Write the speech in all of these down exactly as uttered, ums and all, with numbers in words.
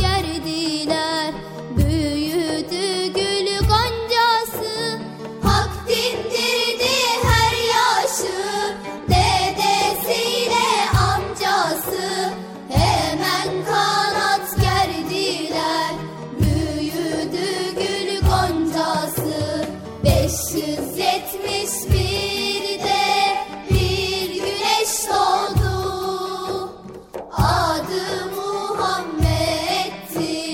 gerdiler, büyüdü gül goncası. Hak dindirdi her yaşı, dedesiyle amcası. Hemen kanat gerdiler, büyüdü gül goncası. beş yüz yetmiş birde bir güneş doğdu, adı Muhammed'ti,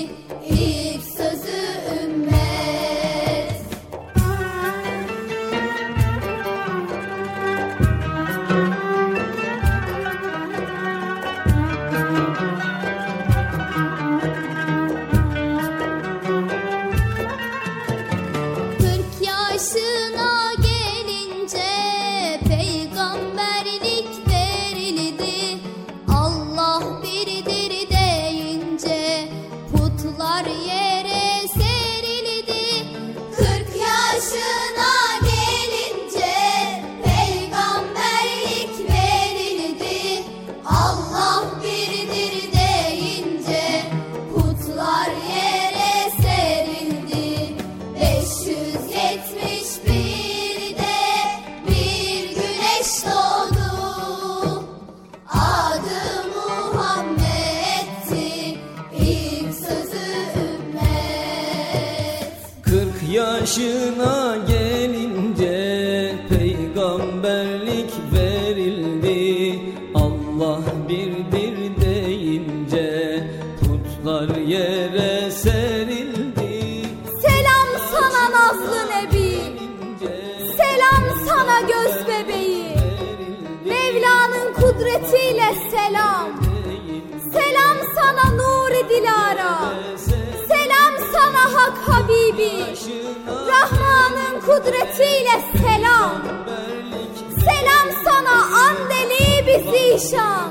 ilk sözü ümmet. Kırk yaşına gelince peygamberlik verildi. Allah birdir deyince putlar yere serildi. Kırk yaşına gelince peygamberlik verildi. Allah birdir deyince putlar yere serildi. beş yüz yetmiş birde bir güneş doğdu, adı Muhammed'ti, ilk sözü ümmet. Kırk yaşına gelince peygamberlik verildi. Allah birdir deyince putlar yere serildi. Selam sana Nazlı Nebi, selam sana göz bebeği. Mevla'nın kudretiyle selam. Selam sana Nuri Dilara, selam sana Hak Habibi. Rahman'ın kudretiyle selam. Selam sana Andeli-i Zişan,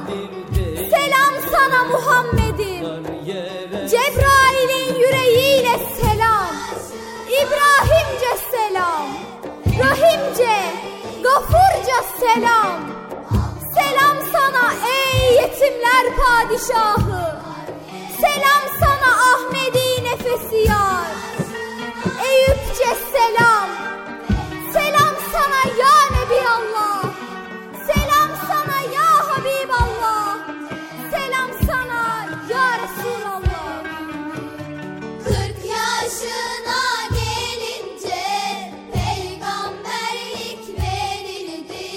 selam sana Muhammed'im. Cebrail'in yüreğiyle selam. İbrahimce selam, Rahimce, Gafurca selam. Selam sana ey yetimler padişahı, selam sana Ahmedi nefesi yar. Eyüpçe selam, selam sana ya Nebi Allah, selam sana ya Habiballah, selam sana ya Resulallah. Kırk yaşına gelince peygamberlik verildi.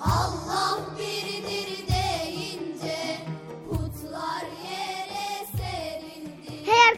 Allah birdir deyince putlar yere serildi. Hey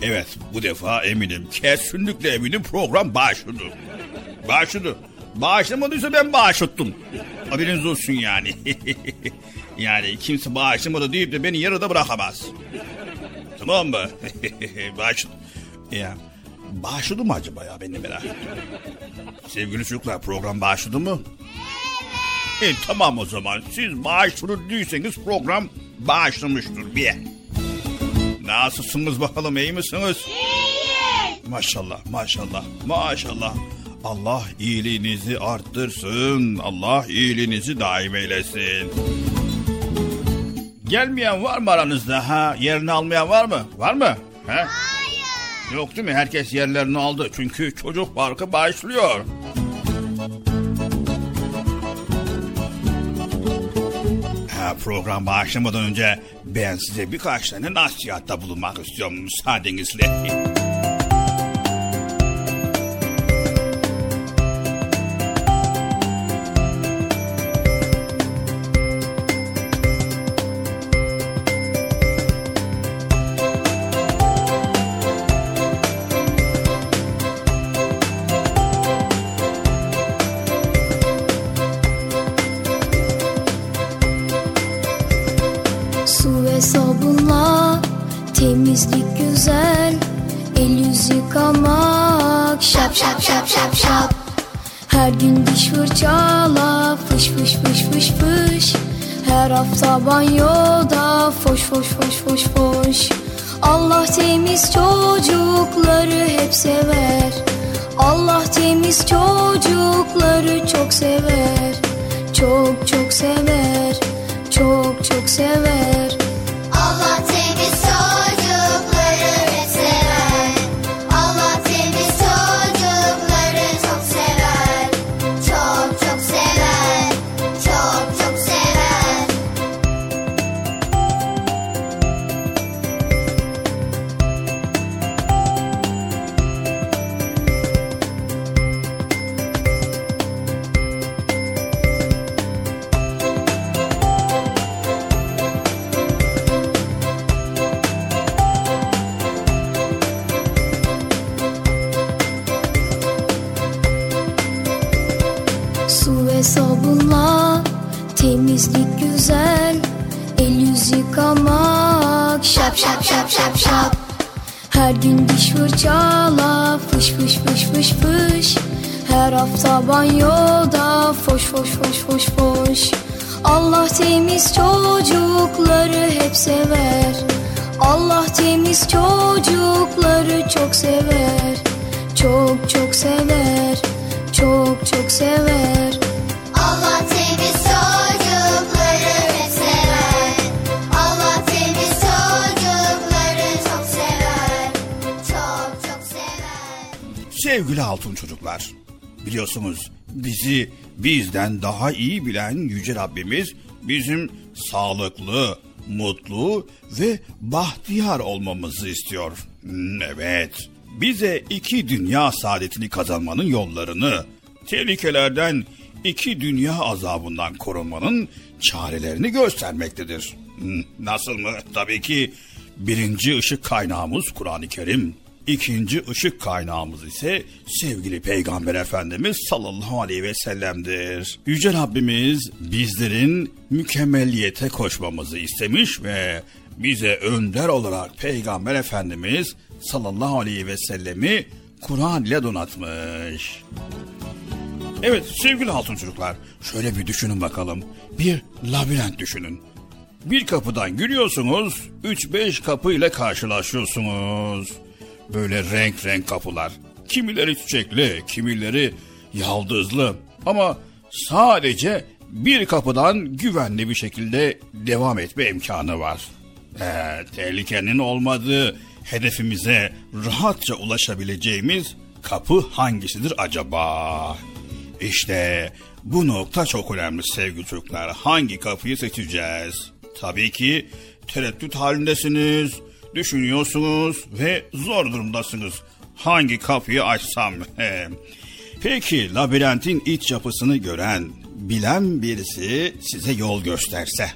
Evet, bu defa eminim, kesinlikle eminim program başladı. Başladı. Bağışlamadıysa ben bağışlattım. Haberiniz olsun yani. Yani kimse bağışlamadı deyip de beni yarıda bırakamaz. Tamam mı? Bağışladı. Ya, bağışladı mı acaba ya, beni merak ettim. Sevgili çocuklar, program bağışladı mı? E, tamam o zaman. Siz bağışladıysanız program bağışlamıştır bir. Nasılsınız bakalım, iyi misiniz? İyiyiz. Maşallah, maşallah, maşallah. Allah iyiliğinizi arttırsın. Allah iyiliğinizi daim eylesin. Gelmeyen var mı aranızda? Ha? Yerini almayan var mı? Var mı? He? Hayır. Yok değil mi? Herkes yerlerini aldı. Çünkü Çocuk Parkı başlıyor. Ha, program başlamadan önce ben size birkaç tane nasihatta bulunmak istiyorum müsaadenizle. Her gün diş fırçala, fış fış fış fış fış. Her hafta banyoda, foş foş foş foş foş. Allah temiz çocukları hep sever. Allah temiz çocukları çok sever. Çok çok sever, çok çok sever. Allah temiz çocukları hep sever. Temizlik güzel, el yüz yıkamak, şap şap şap şap şap. Her gün diş fırçala, fış fış fış fış fış. Her hafta banyoda, foş foş foş foş foş. Allah temiz çocukları hep sever. Allah temiz çocukları çok sever. Çok çok sever, çok çok sever. Allah temiz çocukları hep sever. Allah temiz çocukları çok sever. Çok çok sever. Sevgili altın çocuklar, biliyorsunuz bizi bizden daha iyi bilen Yüce Rabbimiz bizim sağlıklı, mutlu ve bahtiyar olmamızı istiyor. Evet, bize iki dünya saadetini kazanmanın yollarını, tehlikelerden, İki dünya azabından korunmanın çarelerini göstermektedir. Nasıl mı? Tabii ki birinci ışık kaynağımız Kur'an-ı Kerim. İkinci ışık kaynağımız ise sevgili Peygamber Efendimiz sallallahu aleyhi ve sellem'dir. Yüce Rabbimiz bizlerin mükemmeliyete koşmamızı istemiş ve bize önder olarak Peygamber Efendimiz sallallahu aleyhi ve sellemi Kur'an ile donatmış. Evet sevgili altın çocuklar, şöyle bir düşünün bakalım. Bir labirent düşünün. Bir kapıdan giriyorsunuz, üç beş kapı ile karşılaşıyorsunuz. Böyle renk renk kapılar. Kimileri çiçekli, kimileri yaldızlı. Ama sadece bir kapıdan güvenli bir şekilde devam etme imkanı var. Ee, tehlikenin olmadığı, hedefimize rahatça ulaşabileceğimiz kapı hangisidir acaba? İşte bu nokta çok önemli sevgili çocuklar. Hangi kapıyı seçeceğiz? Tabii ki tereddüt halindesiniz, düşünüyorsunuz ve zor durumdasınız. Hangi kapıyı açsam? Peki labirentin iç yapısını gören, bilen birisi size yol gösterse.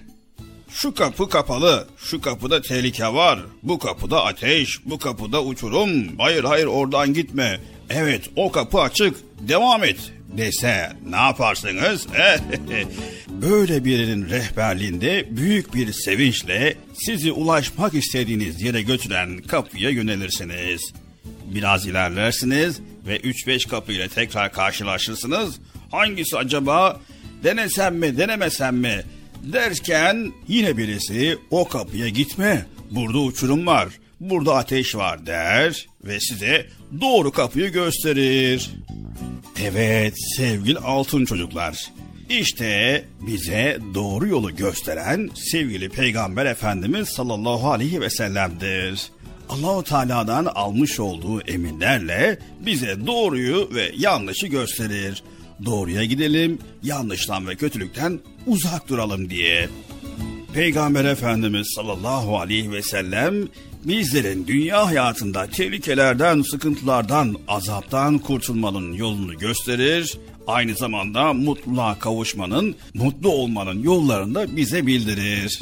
Şu kapı kapalı, şu kapıda tehlike var, bu kapıda ateş, bu kapıda uçurum, hayır hayır oradan gitme, evet o kapı açık, devam et dese ne yaparsınız? Böyle birinin rehberliğinde büyük bir sevinçle sizi ulaşmak istediğiniz yere götüren kapıya yönelirsiniz. Biraz ilerlersiniz ve üç beş kapı ile tekrar karşılaşırsınız. Hangisi acaba? Denesem mi, denemesem mi? Derken yine birisi o kapıya gitme, burada uçurum var, burada ateş var der ve size doğru kapıyı gösterir. Evet sevgili altın çocuklar, işte bize doğru yolu gösteren sevgili Peygamber Efendimiz sallallahu aleyhi ve sellem'dir. Allah-u Teala'dan almış olduğu emirlerle bize doğruyu ve yanlışı gösterir. Doğruya gidelim, yanlıştan ve kötülükten uzak duralım diye. Peygamber Efendimiz sallallahu aleyhi ve sellem bizlerin dünya hayatında tehlikelerden, sıkıntılardan, azaptan kurtulmanın yolunu gösterir. Aynı zamanda mutluluğa kavuşmanın, mutlu olmanın yollarını da bize bildirir.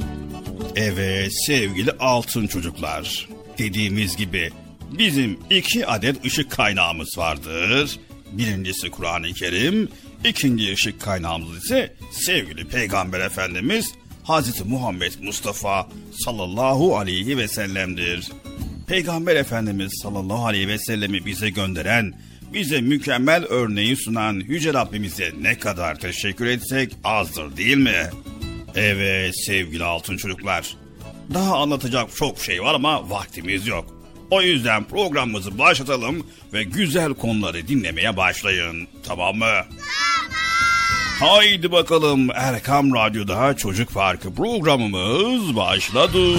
Evet sevgili altın çocuklar, dediğimiz gibi bizim iki adet ışık kaynağımız vardır. Birincisi Kur'an-ı Kerim, ikinci ışık kaynağımız ise sevgili Peygamber Efendimiz Hazreti Muhammed Mustafa sallallahu aleyhi ve sellem'dir. Peygamber Efendimiz sallallahu aleyhi ve sellemi bize gönderen, bize mükemmel örneği sunan Yüce Rabbimize ne kadar teşekkür etsek azdır değil mi? Evet sevgili altın çocuklar, daha anlatacak çok şey var ama vaktimiz yok. O yüzden programımızı başlatalım ve güzel konuları dinlemeye başlayın. Tamam mı? Tamam. Haydi bakalım, Erkam Radyo'da Çocuk Parkı programımız başladı.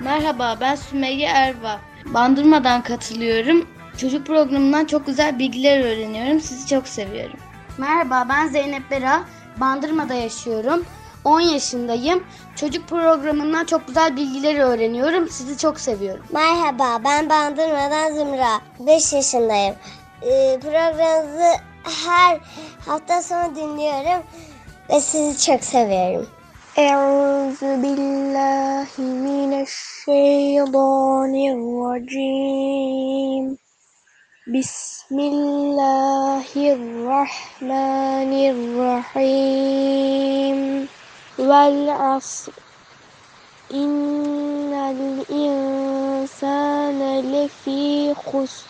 Merhaba, ben Sümeyye Erva. Bandırma'dan katılıyorum. Çocuk programından çok güzel bilgiler öğreniyorum. Sizi çok seviyorum. Merhaba, ben Zeynep Bera. Bandırma'da yaşıyorum. on yaşındayım. Çocuk programından çok güzel bilgileri öğreniyorum. Sizi çok seviyorum. Merhaba, ben Bandırma'dan Zümra. beş yaşındayım. Ee, programınızı her hafta sonu dinliyorum ve sizi çok seviyorum. Euzubillahimineşşeytanirracim. Bismillahirrahmanirrahim. Vel asr innel insane lefî husr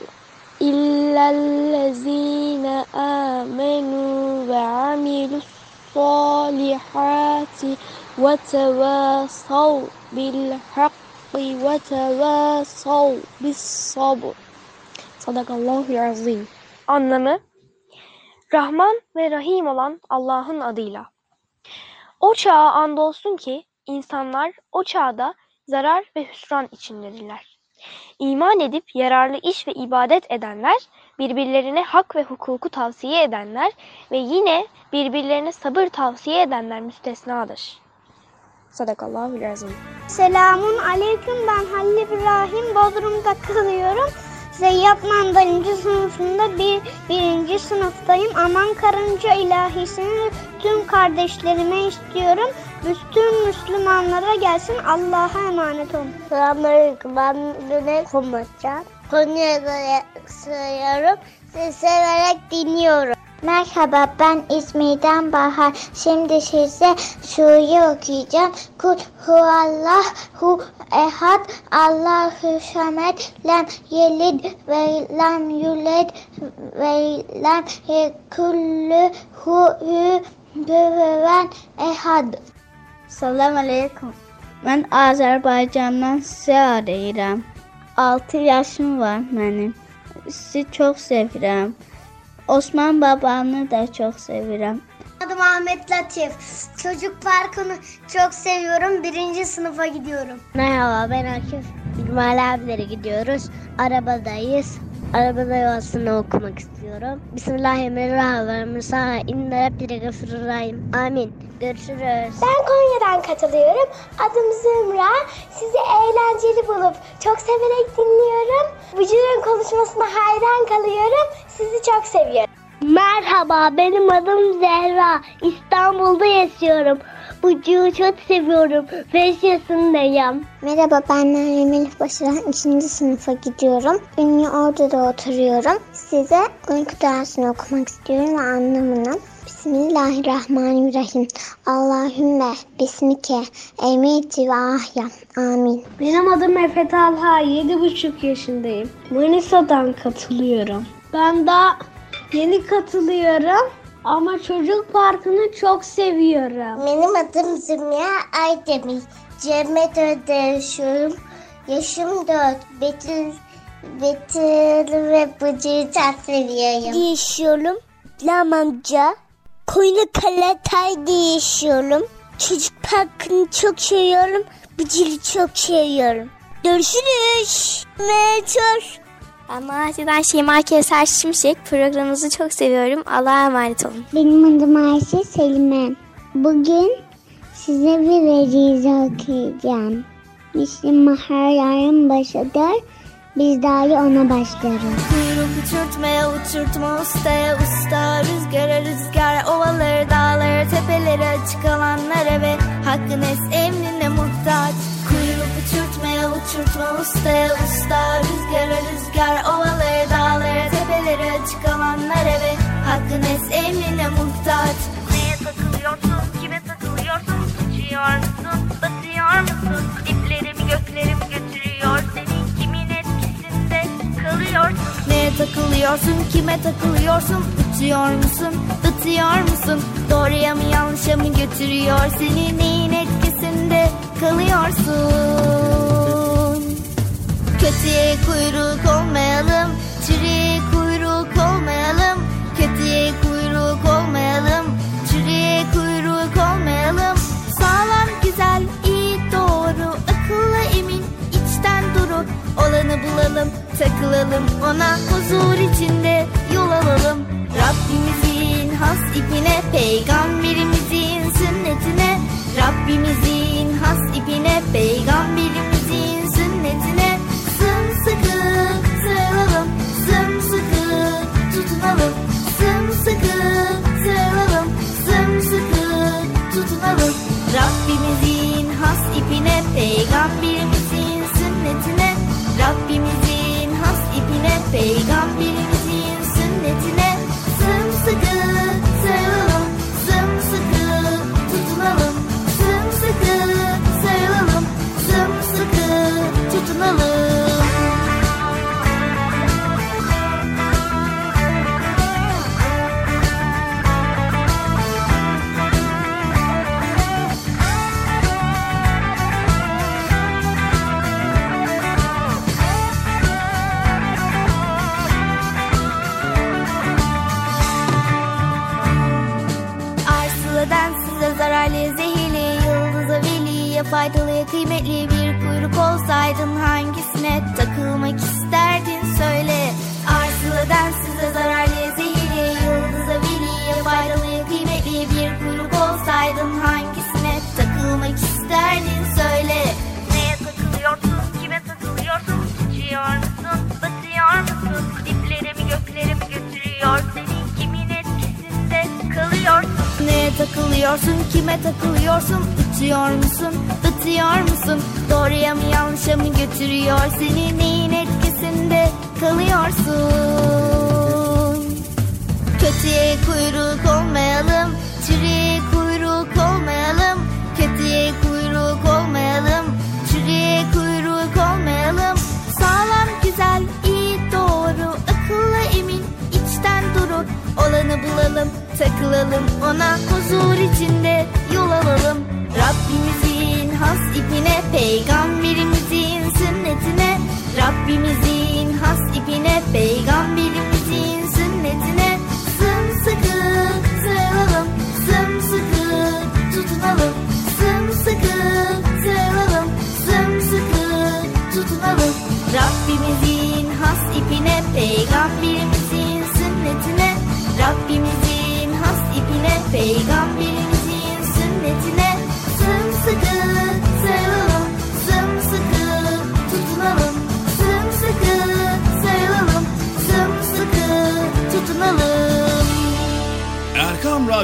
illellezîne âmenû ve amilussâlihâti ve tevâsav bilhakkı ve tevâsav bissabr. Sadakallahu azim. Anlamı: Rahman ve Rahim olan Allah'ın adıyla. O çağa andolsun ki insanlar o çağda zarar ve hüsran içindedirler. İman edip yararlı iş ve ibadet edenler, birbirlerine hak ve hukuku tavsiye edenler ve yine birbirlerine sabır tavsiye edenler müstesnadır. Sadakallahul azim. Selamun aleyküm, ben Halil İbrahim. Bodrum'da kalıyorum. Zeyyat Mandalinci sınıfında bir, birinci sınıftayım. Aman Karınca ilahisini tüm kardeşlerime istiyorum. Bütün Müslümanlara gelsin. Allah'a emanet olun. Selamünaleyküm. Ben Güney Kumacan. Konuya göre söylüyorum. Sizi severek dinliyorum. Merhaba, ben İzmir'den Bahar. Şimdi size suyu okuyacağım. Kul huvallahu ehad, Allahu samed, lem yelid ve lem yulid ve lem yekulluhu güven ehad. Selamun aleyküm. Ben Azerbaycan'dan size arayıram. altı yaşım var benim. Sizi çok seviyorum. Osman babamı da çok seviyorum. Adım Ahmet Latif. Çocuk Parkı'nı çok seviyorum. Birinci sınıfa gidiyorum. Merhaba, ben Akif. Bilmali abilere gidiyoruz. Arabadayız. Arabada yuvasını okumak istiyorum. Bismillahirrahmanirrahim. İnnere pire gafururrahim. Amin. Görüşürüz. Ben Konya'dan katılıyorum. Adım Zümra. Sizi eğlenceli bulup çok severek dinliyorum. Bücür'ün konuşmasına hayran kalıyorum. Sizi çok seviyorum. Merhaba, benim adım Zehra. İstanbul'da yaşıyorum. Bucu'yu çok seviyorum. beş yaşındayım. Merhaba, ben Melih Başaran. üçüncü sınıfa gidiyorum. Ünlü Ordu'da oturuyorum. Size uyku dersini okumak istiyorum ve anlamını. Bismillahirrahmanirrahim. Allahümme bismike emeti ve ahya. Amin. Benim adım Efe Talha. yedi buçuk yaşındayım. Manisa'dan katılıyorum. Ben daha yeni katılıyorum. Ama çocuk parkını çok seviyorum. Benim adım Zümya Aydemir. Cemre'de yaşıyorum. Yaşım dört. Betül, Betül ve Bıcı'yı çok seviyorum. Yaşıyorum. Lamanca. Koyunu Kalatay'da yaşıyorum. Çocuk parkını çok seviyorum. Bıcı'yı çok seviyorum. Görüşürüz. Meçhul. Ben Malatya'dan Şeyma Kevser Şimşek. Programınızı çok seviyorum. Allah'a emanet olun. Benim adım Ayşe Selime. Bugün size bir veciz okuyacağım. Müslüm maharların başıdır. Biz dahi ona başlarız. Kuyruk uçurtmaya uçurtma ustaya usta. Rüzgara rüzgar ovaları dağları tepeleri açık alanlara ve hakkın es emrine muhtaç. Uçurtmaya uçurtma ustaya usta. Rüzgara rüzgar ovaları dağları tepeleri açık alanlara ve hakkın es emrine muhtaç. Neye takılıyorsun, kime takılıyorsun, uçuyor musun, batıyor musun? Diplerimi göklerimi götürüyor seni, kimin etkisinde kalıyorsun? Neye takılıyorsun, kime takılıyorsun, uçuyor musun, batıyor musun? Doğruya mı yanlışa mı götürüyor seni, neyin etkisinde kalıyorsun? Kötüye kuyruk olmayalım, çürüye kuyruk olmayalım. Kötüye kuyruk olmayalım, çürüye kuyruk olmayalım. Sağlam, güzel, iyi, doğru, akıllı, emin, içten duru. Olanı bulalım, takılalım ona, huzur içinde yol alalım. Rabbimizin has ipine, peygamberimizin sünnetine. Rabbimizin has ipine, peygamberimizin sünnetine sımsıkı sarılalım, sımsıkı tutunalım, sımsıkı sarılalım, sımsıkı tutunalım. Rabbimizin has ipine, peygamberimizin sünnetine. Rabbimizin has ipine, peygamberimizin sünnetine sımsıkı sarılalım, sımsıkı tutunalım. Sarılalım, sımsıkı tutunalım. Arslı'dan size zararlı zehirli ya faydalıya kıymetli bir kuyruk olsaydın hangisine takılmak isterdin söyle. Arslı'dan size zararlı zehirli yıldıza veli ya faydalıya kıymetli bir kuyruk olsaydın hangisine takılmak isterdin söyle. Neye takılıyorsun, kime takılıyorsun, uçuyor musun, batıyor musun? Diplerimi göklerimi götürüyor seni, kimin etkisinde kalıyorsun? Neye takılıyorsun, kime takılıyorsun, uçuyor musun, batıyor musun? Doğruya mı yanlışa mı götürüyor seni, neyin etkisinde kalıyorsun? Kötüye kuyruk olmayalım, çürüye kuyruk olmayalım. Kötüye kuyruk olmayalım, çürüye kuyruk olmayalım. Sağlam, güzel, iyi, doğru, akıllı, emin, içten duru. Olanı bulalım, takılalım ona, huzur içinde yol alalım. Rabbimizin has ipine, peygamberimizin sünnetine. Rabbimizin has ipine, peygamberimizin sünnetine sımsıkı sarılalım, sımsıkı tutunalım, sımsıkı sarılalım, sımsıkı tutunalım. Rabbimizin has ipine, peygamberimizin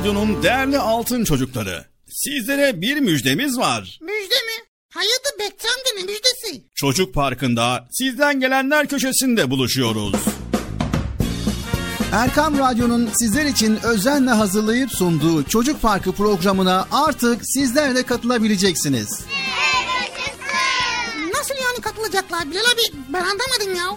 Radyo'nun değerli altın çocukları, sizlere bir müjdemiz var. Müjde mi? Hayatı Bekçam'da ne müjdesi? Çocuk Parkı'nda sizden gelenler köşesinde buluşuyoruz. Erkam Radyo'nun sizler için özenle hazırlayıp sunduğu Çocuk Parkı programına artık sizler de katılabileceksiniz. Evet. Nasıl yani katılacaklar? Bilal abi, ben anlamadım ya.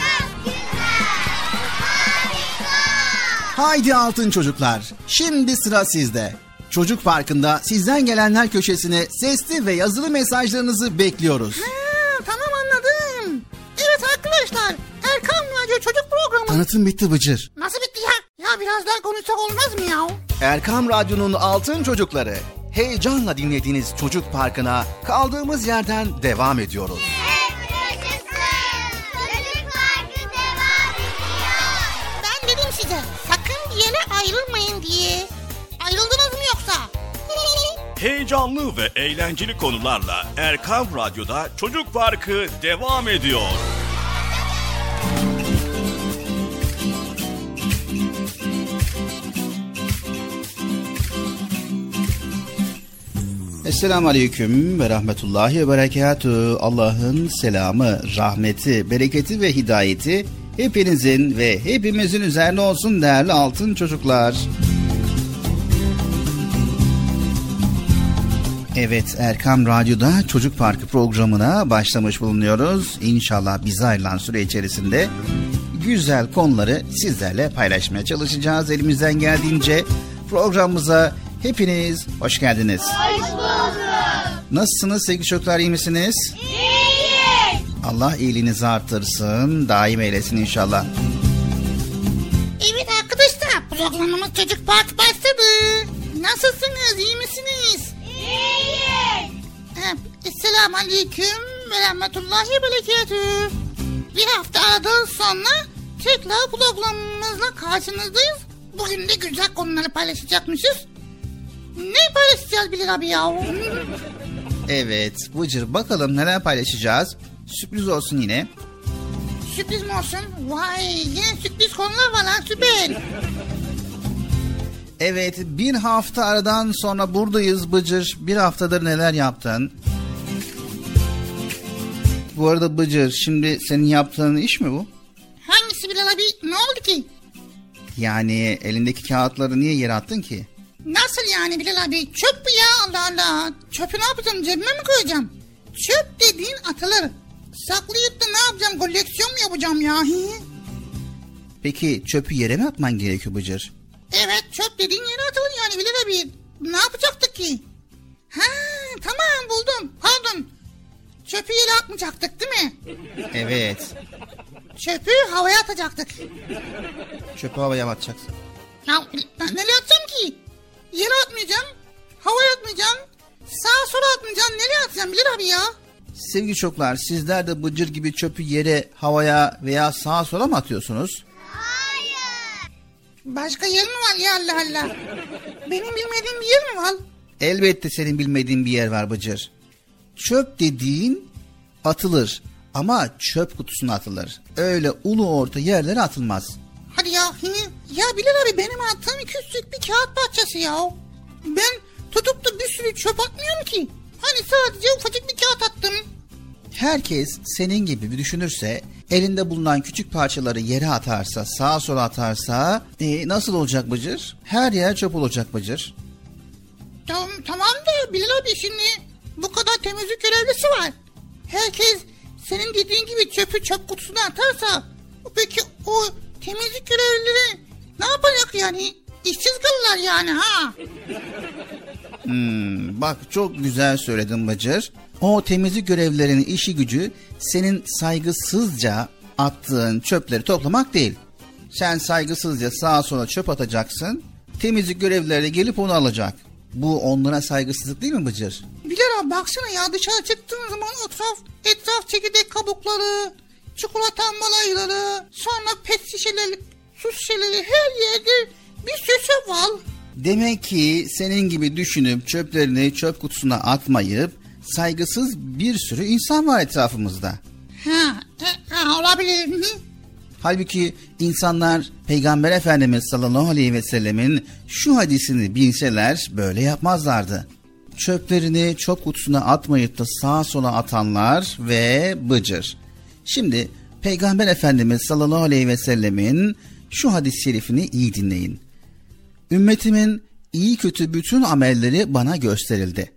Haydi altın çocuklar, şimdi sıra sizde. Çocuk Parkı'nda sizden gelenler köşesine sesli ve yazılı mesajlarınızı bekliyoruz. Ha, tamam anladım. Evet arkadaşlar, Erkam Radyo Çocuk Programı. Tanıtım bitti Bıcır. Nasıl bitti ya? Ya biraz daha konuşsak olmaz mı ya? Erkam Radyo'nun altın çocukları, heyecanla dinlediğiniz Çocuk Parkı'na kaldığımız yerden devam ediyoruz. Ayrılmayın diye. Ayrıldınız mı yoksa? Heyecanlı ve eğlenceli konularla Erkam Radyo'da Çocuk Parkı devam ediyor. Esselamu Aleyküm ve Rahmetullahi ve Berekatü. Allah'ın selamı, rahmeti, bereketi ve hidayeti hepinizin ve hepimizin üzerine olsun değerli altın çocuklar. Evet, Erkam Radyo'da Çocuk Parkı programına başlamış bulunuyoruz. İnşallah bize ayrılan süre içerisinde güzel konuları sizlerle paylaşmaya çalışacağız. Elimizden geldiğince programımıza hepiniz hoş geldiniz. Hoş bulduk. Nasılsınız sevgili çocuklar, iyi misiniz? İyi. Allah iyiliğinizi artırsın, daim eylesin inşallah. Evet arkadaşlar, programımız Çocuk Parkı başladı. Nasılsınız, iyi misiniz? İyiyiz. Esselamu Aleyküm ve Rahmetullahi ve Berekatüh. Bir hafta aradan sonra tekrar programımızla karşınızdayız. Bugün de güzel konuları paylaşacakmışız. Ne paylaşacağız Bilal abi ya? Evet Bıcır, bakalım neler paylaşacağız? Sürpriz olsun yine. Sürpriz mi olsun? Vay, yine sürpriz konular var lan, süper. Evet, bir hafta aradan sonra buradayız Bıcır. Bir haftadır neler yaptın? Bu arada Bıcır, şimdi senin yaptığın iş mi bu? Hangisi Bilal abi? Ne oldu ki? Yani elindeki kağıtları niye yere attın ki? Nasıl yani Bilal abi? Çöp mü ya? Allah Allah. Çöpü ne yapacağım? Cebime mi koyacağım? Çöp dediğin atılır. Saklayıp da ne yapacağım? Koleksiyon mu yapacağım ya? Peki çöpü yere mi atman gerekiyor Bıcır? Evet, çöp dediğin yere atılır yani Bilal abi. Ne yapacaktık ki? Ha, tamam buldum. Pardon. Çöpü yere atmayacaktık değil mi? Evet. Çöpü havaya atacaktık. Çöpü havaya mı atacaksın? Ya ben nereye atacağım ki? Yere atmayacağım. Havaya atmayacağım. Sağa sola atmayacaksın. Nereye atacaksın Bilal abi ya? Sevgili çocuklar, sizler de Bıcır gibi çöpü yere, havaya veya sağa sola mı atıyorsunuz? Hayır. Başka yer mi var ya, Allah Allah? Benim bilmediğim bir yer mi var? Elbette senin bilmediğin bir yer var Bıcır. Çöp dediğin atılır ama çöp kutusuna atılır. Öyle ulu orta yerlere atılmaz. Hadi ya. Ya Bilal abi, benim attığım iki küçük bir kağıt parçası ya. Ben tutup da bir sürü çöp atmıyorum ki. Hani sadece ufacık bir kağıt attım. Herkes senin gibi bir düşünürse, elinde bulunan küçük parçaları yere atarsa, sağa sola atarsa e, nasıl olacak Bıcır? Her yer çöp olacak Bıcır. Tamam, tamam da Ama Bilal abi şimdi bu kadar temizlik görevlisi var. Herkes senin dediğin gibi çöpü çöp kutusuna atarsa peki o temizlik görevlileri ne yapacak yani? İşsiz kalırlar yani ha. Hmm, bak çok güzel söyledin Bıcır. O temizlik görevlilerinin işi gücü senin saygısızca attığın çöpleri toplamak değil. Sen saygısızca sağa sola çöp atacaksın. Temizlik görevlileri de gelip onu alacak. Bu onlara saygısızlık değil mi Bıcır? Bilal abi baksana ya dışarı çıktığın zaman etraf, etraf çekirdek kabukları, çikolata ambalajları, sonra pet şişeleri, su şişeleri her yerde bir sürü çöp var. Demek ki senin gibi düşünüp çöplerini çöp kutusuna atmayıp saygısız bir sürü insan var etrafımızda. Ha, e, ha olabilir mi? Halbuki insanlar Peygamber Efendimiz sallallahu aleyhi ve sellemin şu hadisini bilseler böyle yapmazlardı. Çöplerini çöp kutusuna atmayıp da sağa sola atanlar ve Bıcır. Şimdi Peygamber Efendimiz sallallahu aleyhi ve sellemin şu hadis-i şerifini iyi dinleyin. Ümmetimin iyi kötü bütün amelleri bana gösterildi.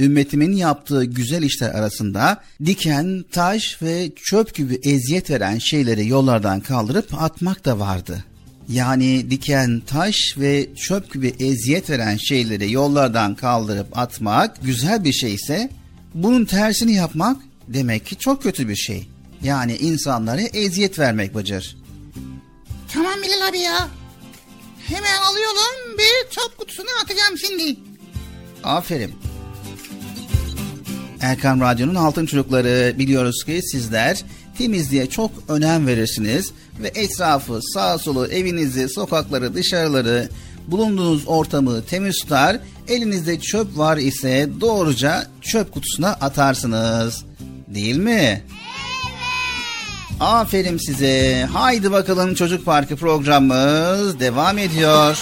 Ümmetimin yaptığı güzel işler arasında diken, taş ve çöp gibi eziyet veren şeyleri yollardan kaldırıp atmak da vardı. Yani diken, taş ve çöp gibi eziyet veren şeyleri yollardan kaldırıp atmak güzel bir şeyse bunun tersini yapmak demek ki çok kötü bir şey. Yani insanlara eziyet vermek Bıcır. Tamam Bilal abi ya. Hemen alıyorum bir çöp kutusuna atacağım şimdi. Aferin. Erkam Radyo'nun Altın Çocukları, biliyoruz ki sizler temizliğe çok önem verirsiniz ve etrafı, sağa solu, evinizi, sokakları, dışarıları, bulunduğunuz ortamı temiz tutar, elinizde çöp var ise doğruca çöp kutusuna atarsınız. Değil mi? Evet. Aferin size. Haydi bakalım Çocuk Parkı programımız devam ediyor.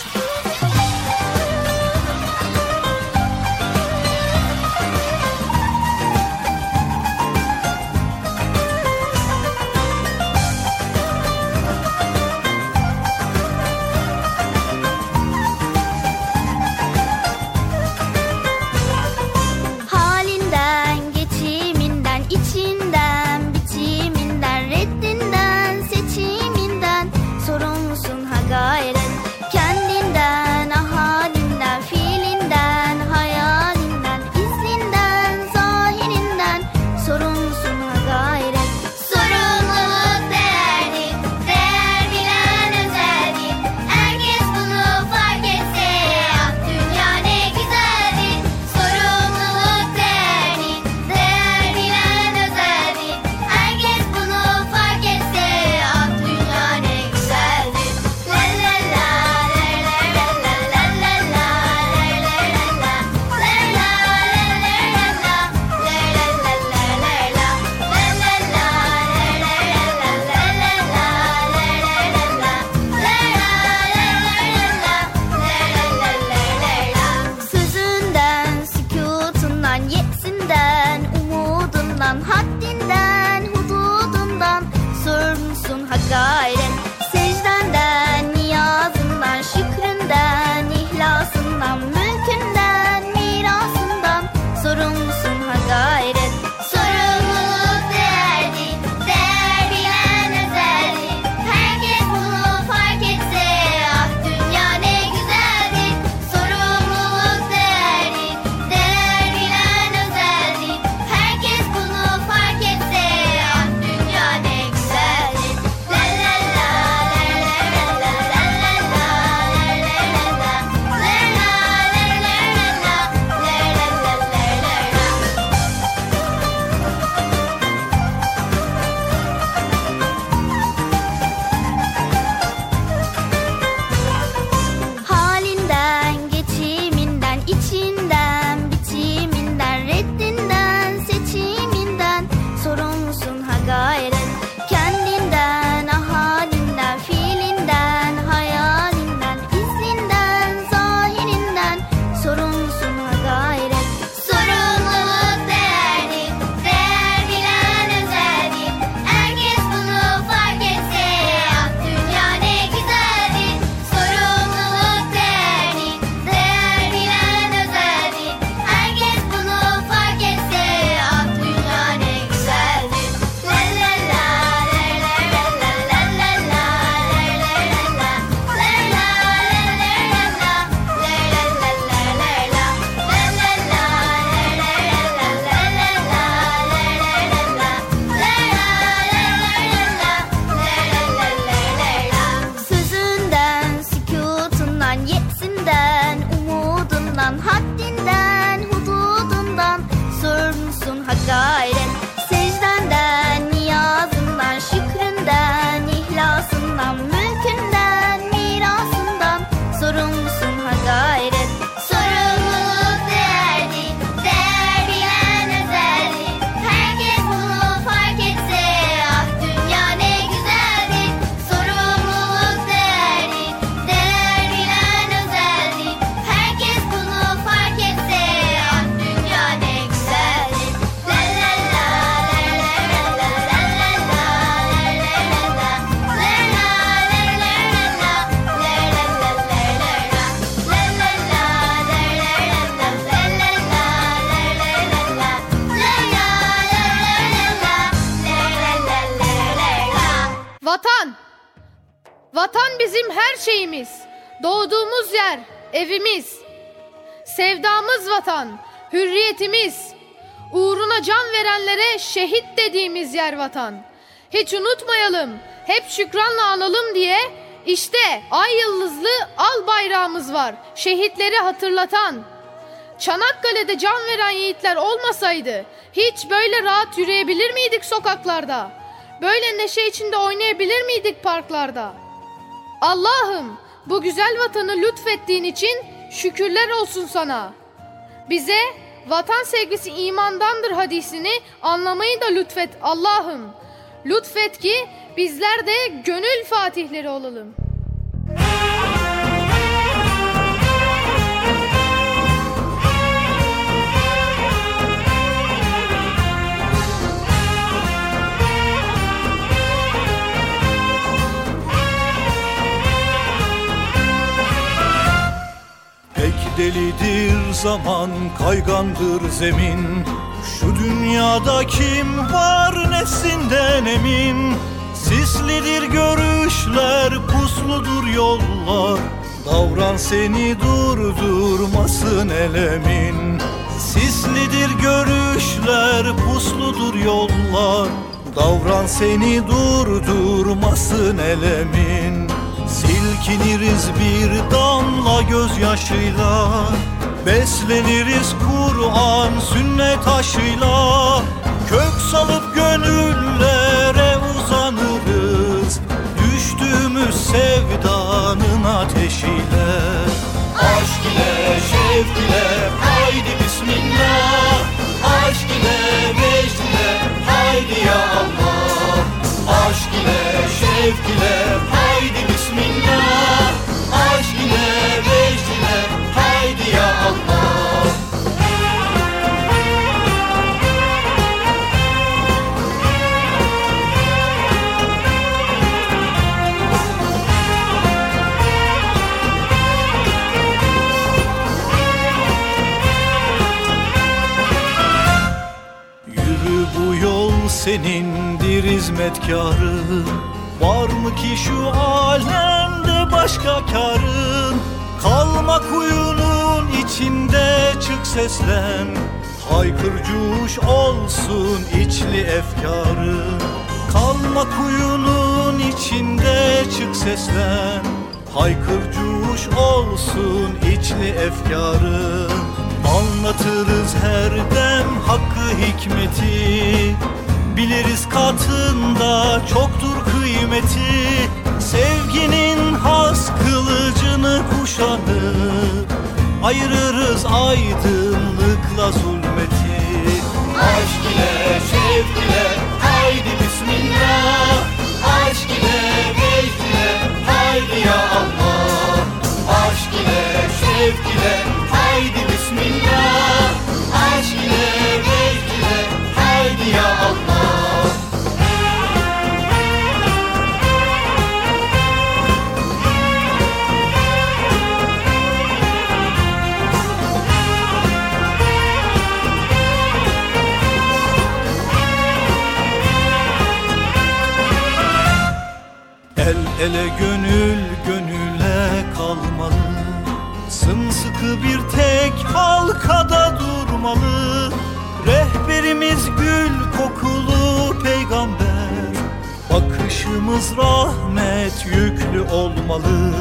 La la la. Vatan, vatan bizim her şeyimiz, doğduğumuz yer, evimiz. Sevdamız vatan, hürriyetimiz. Uğruna can verenlere şehit dediğimiz yer vatan. Hiç unutmayalım, hep şükranla analım diye işte ay yıldızlı al bayrağımız var, şehitleri hatırlatan. Çanakkale'de can veren yiğitler olmasaydı hiç böyle rahat yürüyebilir miydik sokaklarda? Böyle neşe içinde oynayabilir miydik parklarda? Allah'ım, bu güzel vatanı lütfettiğin için şükürler olsun sana. Bize vatan sevgisi imandandır hadisini anlamayı da lütfet Allah'ım. Lütfet ki bizler de gönül fatihleri olalım. Pek delidir zaman, kaygandır zemin. Şu dünyada kim var nesinden emin? Sislidir görüşler, pusludur yollar. Davran seni durdurmasın elemin. Sislidir görüşler, pusludur yollar. Davran seni durdurmasın elemin. Silkiniriz bir damla gözyaşıyla, besleniriz Kur'an sünnet aşıyla. Kök salıp gönüllere uzanırız, düştüğümüz sevdanın ateşiyle. Aşk ile, şevk ile, haydi bismillah. Aşk ile, mecd ile, haydi ya Allah. Aşk ile, şevk ile, haydi bismillah. Aşk ile, mecd ile, haydi ya Allah. Yürü, bu yol senindir hizmetkarın. Var mı ki şu alemde başka karın? Kalma kuyunun içinde, çık seslen. Haykır cuş olsun içli efkarın. Kalma kuyunun içinde, çık seslen. Haykır cuş olsun içli efkarın. Anlatırız her dem hakkı hikmeti. Biliriz katında çoktur kıymeti. Sevginin has kılıcını kuşanıp ayırırız aydınlıkla zulmeti. Aşk ile, şevk ile, haydi bismillah. Aşk ile, mecd ile, haydi ya Allah. Aşk ile, şevk ile, haydi bismillah. Aşk ile, mecd ile, haydi ya Allah. El ele, gönül gönüle kalmalı. Sımsıkı bir tek halkada durmalı. Rehberimiz gül kokulu peygamber. Bakışımız rahmet yüklü olmalı.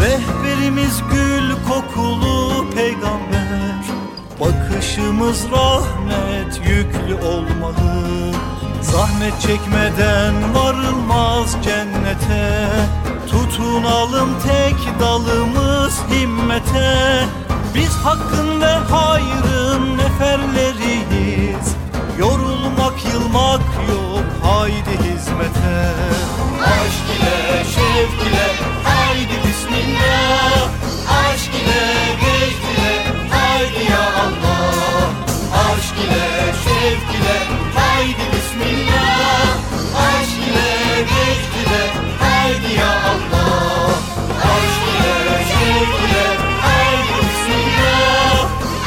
Rehberimiz gül kokulu peygamber. Bakışımız rahmet yüklü olmalı. Zahmet çekmeden varılmaz cennete. Tutunalım tek dalımız himmete. Biz hakkın ve hayrın neferleriyiz. Yorulmak, yılmak yok, haydi hizmete. Aşk ile, şevk ile, haydi bismillah. Aşk ile, mecd ile, haydi ya Allah. Aşk ile, şevk ile, haydi bismillah. Aşk ile, mecd ile, haydi ya Allah. Aşk ile, şevk ile, haydi bismillah.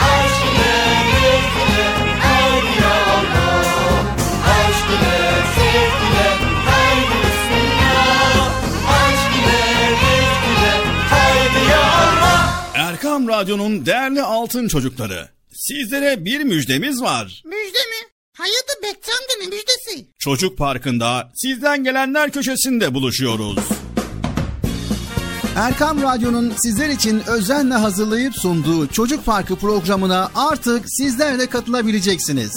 Aşk ile, mecd ile, haydi ya Allah. Aşk ile, şevk ile, haydi. Radyo'nun değerli altın çocukları, sizlere bir müjdemiz var. Müjde mi? Hayatı bekçamdının müjdesi. Çocuk Parkı'nda sizden gelenler köşesinde buluşuyoruz. Erkam Radyo'nun sizler için özenle hazırlayıp sunduğu Çocuk Parkı programına artık sizler de katılabileceksiniz.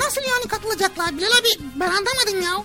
Nasıl yani katılacaklar Bilal abi? Ben anlamadım ya.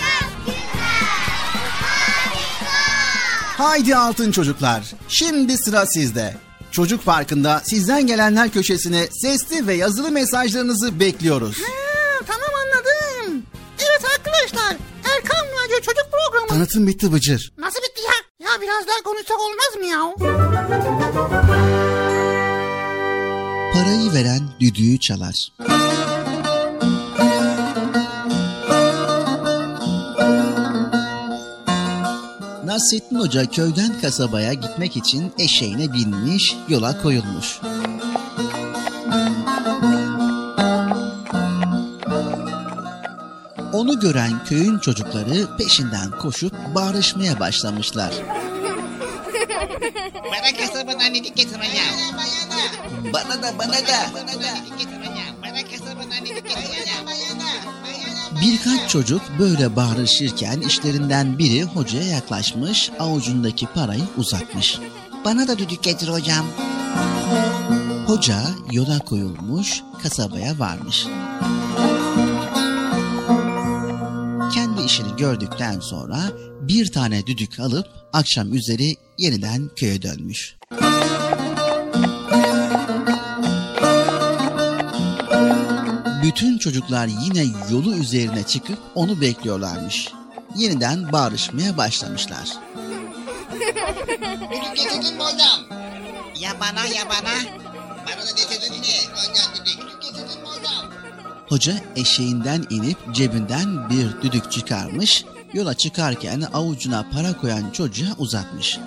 Haydi altın çocuklar, şimdi sıra sizde. Çocuk Parkı'nda sizden gelenler köşesine sesli ve yazılı mesajlarınızı bekliyoruz. Ha, tamam anladım. Evet arkadaşlar, Erkam Radyo Çocuk Programı. Tanıtım bitti Bıcır. Nasıl bitti ya? Ya biraz daha konuşsak olmaz mı ya? Parayı veren düdüğü çalar. Nasrettin Hoca köyden kasabaya gitmek için eşeğine binmiş, yola koyulmuş. Onu gören köyün çocukları peşinden koşup bağırışmaya başlamışlar. Bana kasabadan idik getir ya. Bana da, bana da. Bana kasabadan idik getir ya. Birkaç çocuk böyle bağırışırken işlerinden biri hocaya yaklaşmış, avucundaki parayı uzatmış. Bana da düdük getir hocam. Hoca yola koyulmuş, kasabaya varmış. Kendi işini gördükten sonra bir tane düdük alıp akşam üzeri yeniden köye dönmüş. Bütün çocuklar yine yolu üzerine çıkıp onu bekliyorlarmış. Yeniden bağırışmaya başlamışlar. Düdük getirdin mi hocam? Ya bana ya bana. Bana da getirdin mi? Hocam düdük getirdin mi hocam? Hoca eşeğinden inip cebinden bir düdük çıkarmış. Yola çıkarken avucuna para koyan çocuğa uzatmış.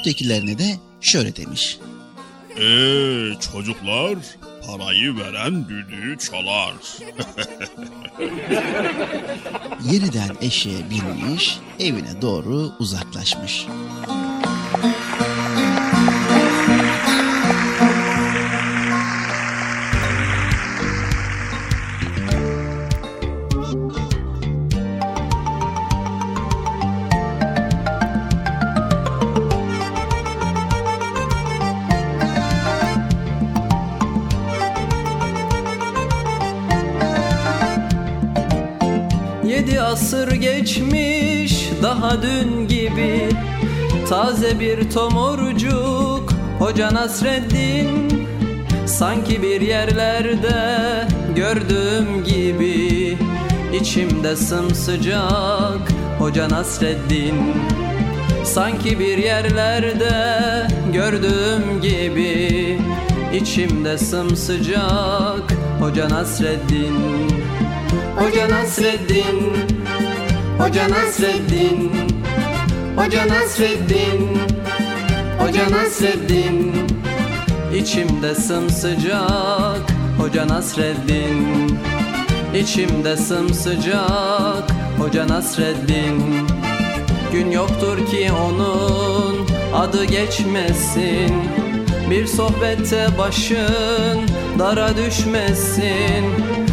Ötekilerine de şöyle demiş. Eee çocuklar... Parayı veren düdüğü çalar. Yeniden eşeğe binmiş, evine doğru uzaklaşmış. Asır geçmiş daha dün gibi, taze bir tomurcuk Hoca Nasreddin, sanki bir yerlerde gördüğüm gibi, içimde sımsıcak Hoca Nasreddin, sanki bir yerlerde gördüğüm gibi, içimde sımsıcak Hoca Nasreddin. Hoca Nasreddin, Hoca Nasreddin, Hoca Nasreddin, Hoca Nasreddin, İçimde sımsıcak Hoca Nasreddin, İçimde sımsıcak Hoca Nasreddin. Gün yoktur ki onun adı geçmesin, bir sohbette başın dara düşmesin.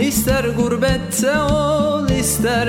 İster gurbette ol, ister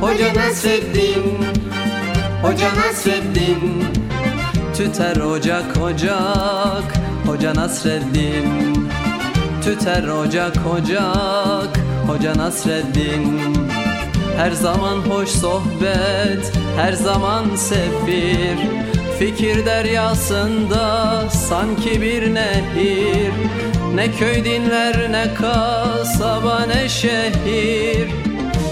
Hoca Nasreddin, Hoca Nasreddin, tüter ocak ocak Hoca Nasreddin, tüter ocak ocak Hoca Nasreddin. Her zaman hoş sohbet, her zaman sefir, fikir deryasında sanki bir nehir. Ne köy dinler, ne kasaba, ne şehir,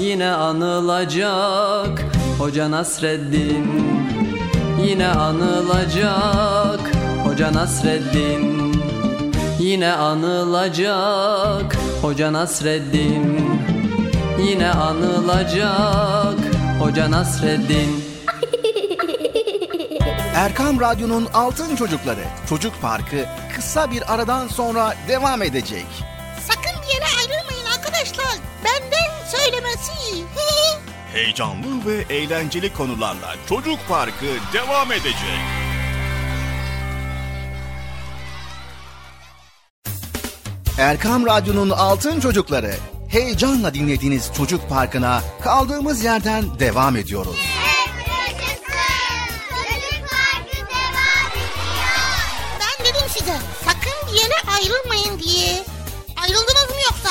yine anılacak Hoca Nasreddin. Yine anılacak Hoca Nasreddin. Yine anılacak Hoca Nasreddin. Yine anılacak Hoca Nasreddin. Erkam Radyo'nun Altın Çocukları Çocuk Parkı kısa bir aradan sonra devam edecek. Sakın bir yere ayrılmayın arkadaşlar. Benden söylemesi. Heyecanlı ve eğlenceli konularla Çocuk Parkı devam edecek. Erkam Radyo'nun Altın Çocukları, heyecanla dinlediğiniz Çocuk Parkı'na kaldığımız yerden devam ediyoruz. Ayrılmayın diye. Ayrıldınız mı yoksa?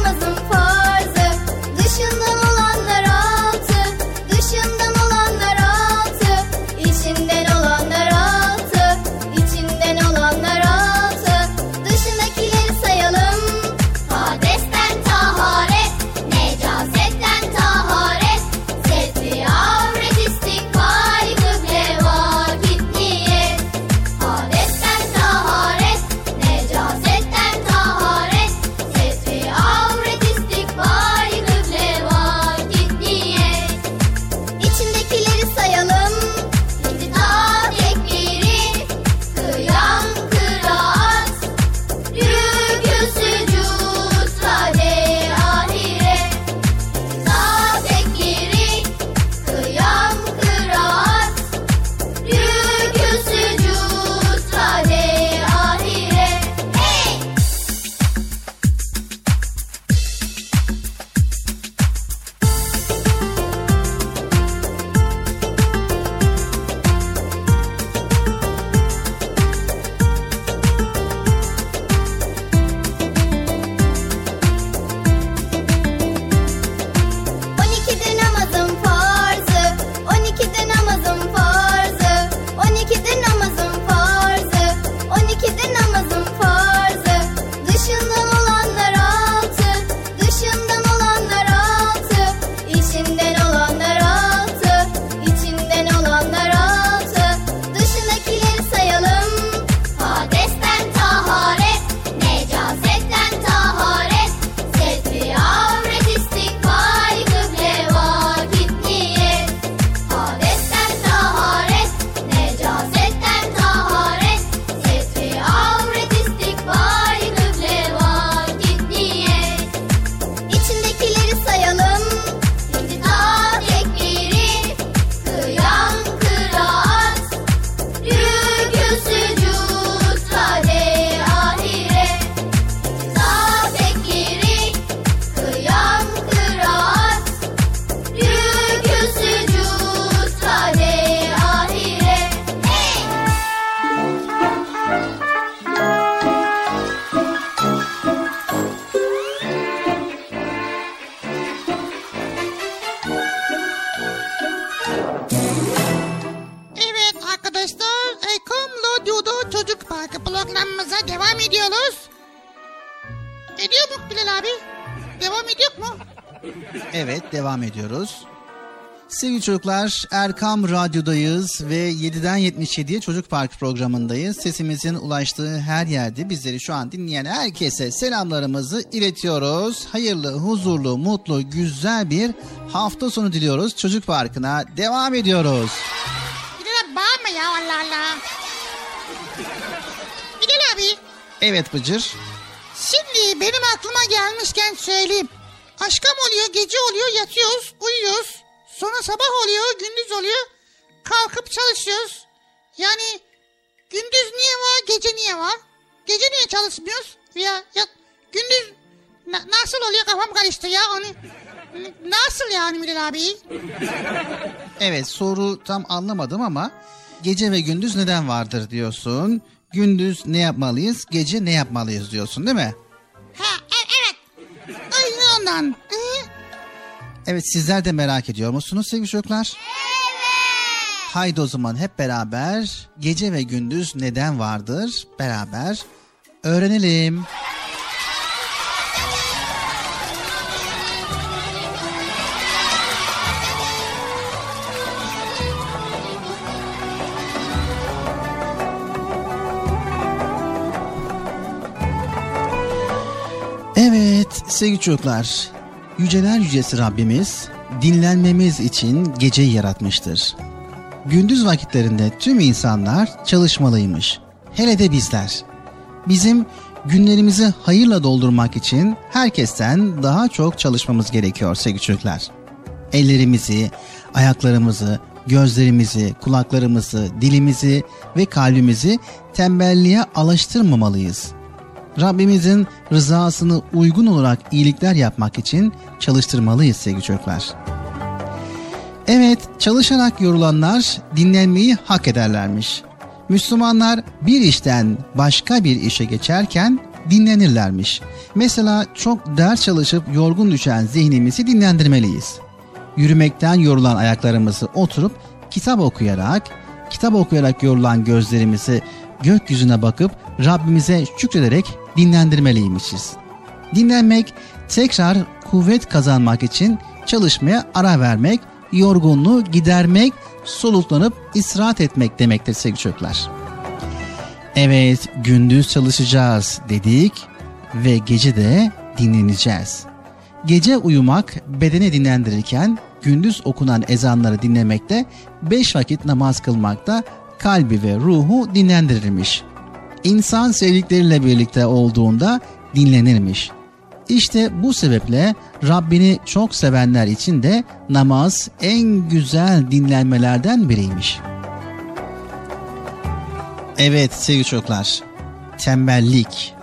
Namazım programımıza devam ediyoruz. Ediyor mu Bilal abi? Devam ediyor mu? Evet, devam ediyoruz. Sevgili çocuklar, Erkam Radyo'dayız ve yediden yetmiş yediye Çocuk Parkı programındayız. Sesimizin ulaştığı her yerde bizleri şu an dinleyen herkese selamlarımızı iletiyoruz. Hayırlı, huzurlu, mutlu, güzel bir hafta sonu diliyoruz. Çocuk Parkı'na devam ediyoruz. Bilal abi bağırma ya, Allah Allah. Bilal abi. Evet Bıcır. Şimdi benim aklıma gelmişken söyleyeyim. Aşkam oluyor, gece oluyor, yatıyoruz, uyuyoruz. Sonra sabah oluyor, gündüz oluyor, kalkıp çalışıyoruz. Yani gündüz niye var, gece niye var? Gece niye çalışmıyoruz? Ya, ya gündüz na, nasıl oluyor, kafam karıştı ya. Onu, nasıl yani Bilal abi? Evet, soru tam anlamadım ama gece ve gündüz neden vardır diyorsun. Gündüz ne yapmalıyız, gece ne yapmalıyız diyorsun değil mi? Ha, evet. Aynı ondan. Evet, sizler de merak ediyor musunuz sevgili çocuklar? Evet. Haydi o zaman hep beraber gece ve gündüz neden vardır beraber öğrenelim. Evet sevgili çocuklar. Yüceler Yücesi Rabbimiz dinlenmemiz için geceyi yaratmıştır. Gündüz vakitlerinde tüm insanlar çalışmalıymış. Hele de bizler. Bizim günlerimizi hayırla doldurmak için herkesten daha çok çalışmamız gerekiyor sevgili çocuklar. Ellerimizi, ayaklarımızı, gözlerimizi, kulaklarımızı, dilimizi ve kalbimizi tembelliğe alıştırmamalıyız. Rabbimizin rızasını uygun olarak iyilikler yapmak için çalıştırmalıyız sevgili çocuklar. Evet, çalışarak yorulanlar dinlenmeyi hak ederlermiş. Müslümanlar bir işten başka bir işe geçerken dinlenirlermiş. Mesela çok ders çalışıp yorgun düşen zihnimizi dinlendirmeliyiz. Yürümekten yorulan ayaklarımızı oturup kitap okuyarak, kitap okuyarak yorulan gözlerimizi gökyüzüne bakıp Rabbimize şükrederek dinlendirmeliymişiz. Dinlenmek, tekrar kuvvet kazanmak için çalışmaya ara vermek, yorgunluğu gidermek, soluklanıp istirahat etmek demektir sevgili çocuklar. Evet, gündüz çalışacağız dedik ve gece de dinleneceğiz. Gece uyumak bedeni dinlendirirken, gündüz okunan ezanları dinlemekte, beş vakit namaz kılmakta kalbi ve ruhu dinlendirilmiş. İnsan sevdikleriyle birlikte olduğunda dinlenirmiş. İşte bu sebeple Rabbini çok sevenler için de namaz en güzel dinlenmelerden biriymiş. Evet sevgili çocuklar, tembellik.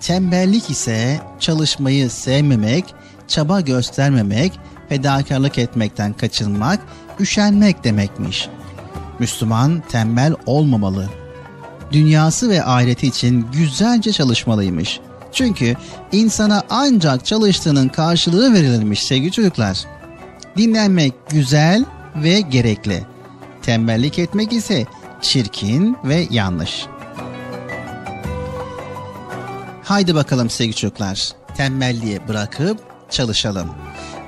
Tembellik ise çalışmayı sevmemek, çaba göstermemek, fedakarlık etmekten kaçınmak, üşenmek demekmiş. Müslüman tembel olmamalı. Dünyası ve ahireti için güzelce çalışmalıymış. Çünkü insana ancak çalıştığının karşılığı verilirmiş sevgili çocuklar. Dinlenmek güzel ve gerekli. Tembellik etmek ise çirkin ve yanlış. Haydi bakalım sevgili çocuklar, tembelliği bırakıp çalışalım.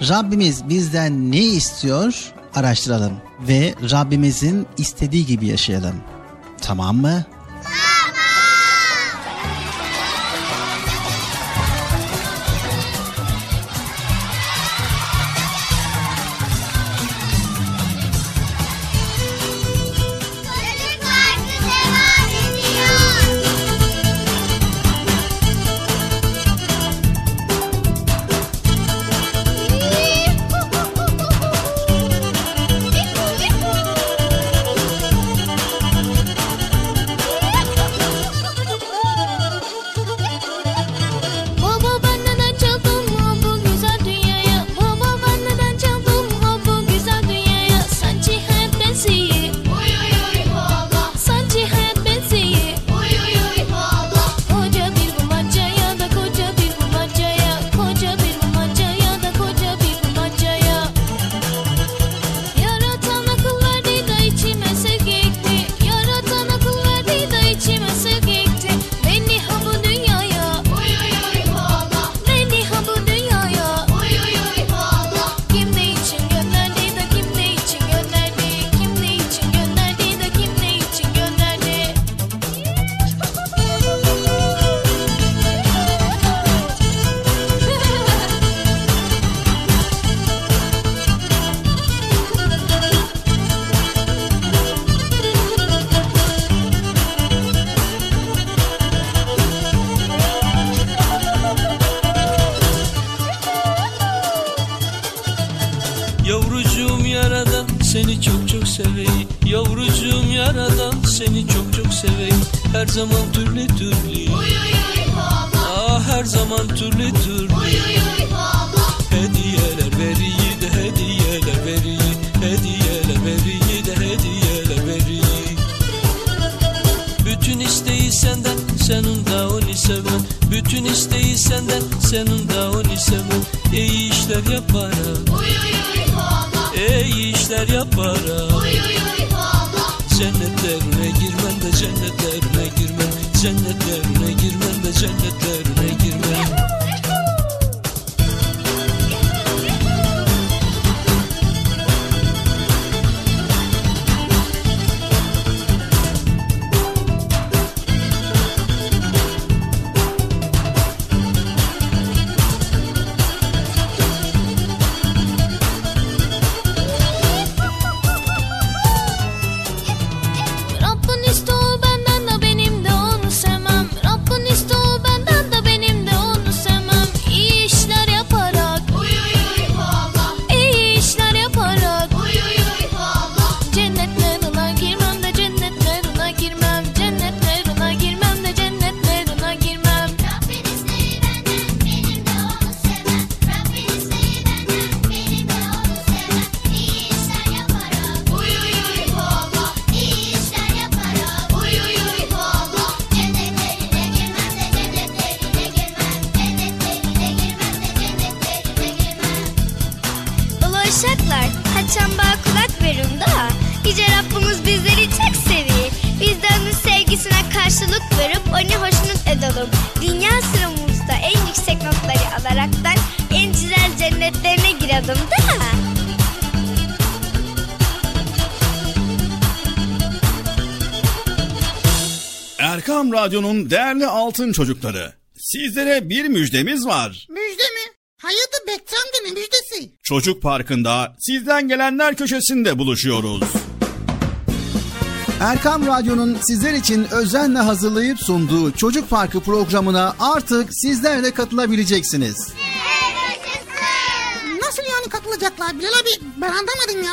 Rabbimiz bizden ne istiyor? Araştıralım ve Rabbimizin istediği gibi yaşayalım. Tamam mı? yaradan seni çok çok seveyim. Yavrucuğum yaradan seni çok çok seveyim. Her zaman türlü türlü. Oy oy oy baba. Aa, her zaman türlü türlü. Oy oy oy baba. Hediyeler veriyi de hediyeler veriyi. Hediyeler veriyi de hediyeler veriyi. Bütün isteği senden, senin da onu sevmem. Bütün isteği senden, senin da onu sevmem. İyi işler yaparım. Oy oy oy baba. İyi işler yaparım. Oy oy oy baba. Cennetlerine girmem de cennetlerine girmem. Cennetlerine girmem de cennetlerine girmem. Erkam Radyo'nun değerli altın çocukları, sizlere bir müjdemiz var. Müjde mi? Hayatı bekçamda ne müjdesi? Çocuk Parkı'nda sizden gelenler köşesinde buluşuyoruz. Erkam Radyo'nun sizler için özenle hazırlayıp sunduğu Çocuk Parkı programına artık sizler de katılabileceksiniz. Nasıl yani katılacaklar Bilal abi? Ben anlamadım ya.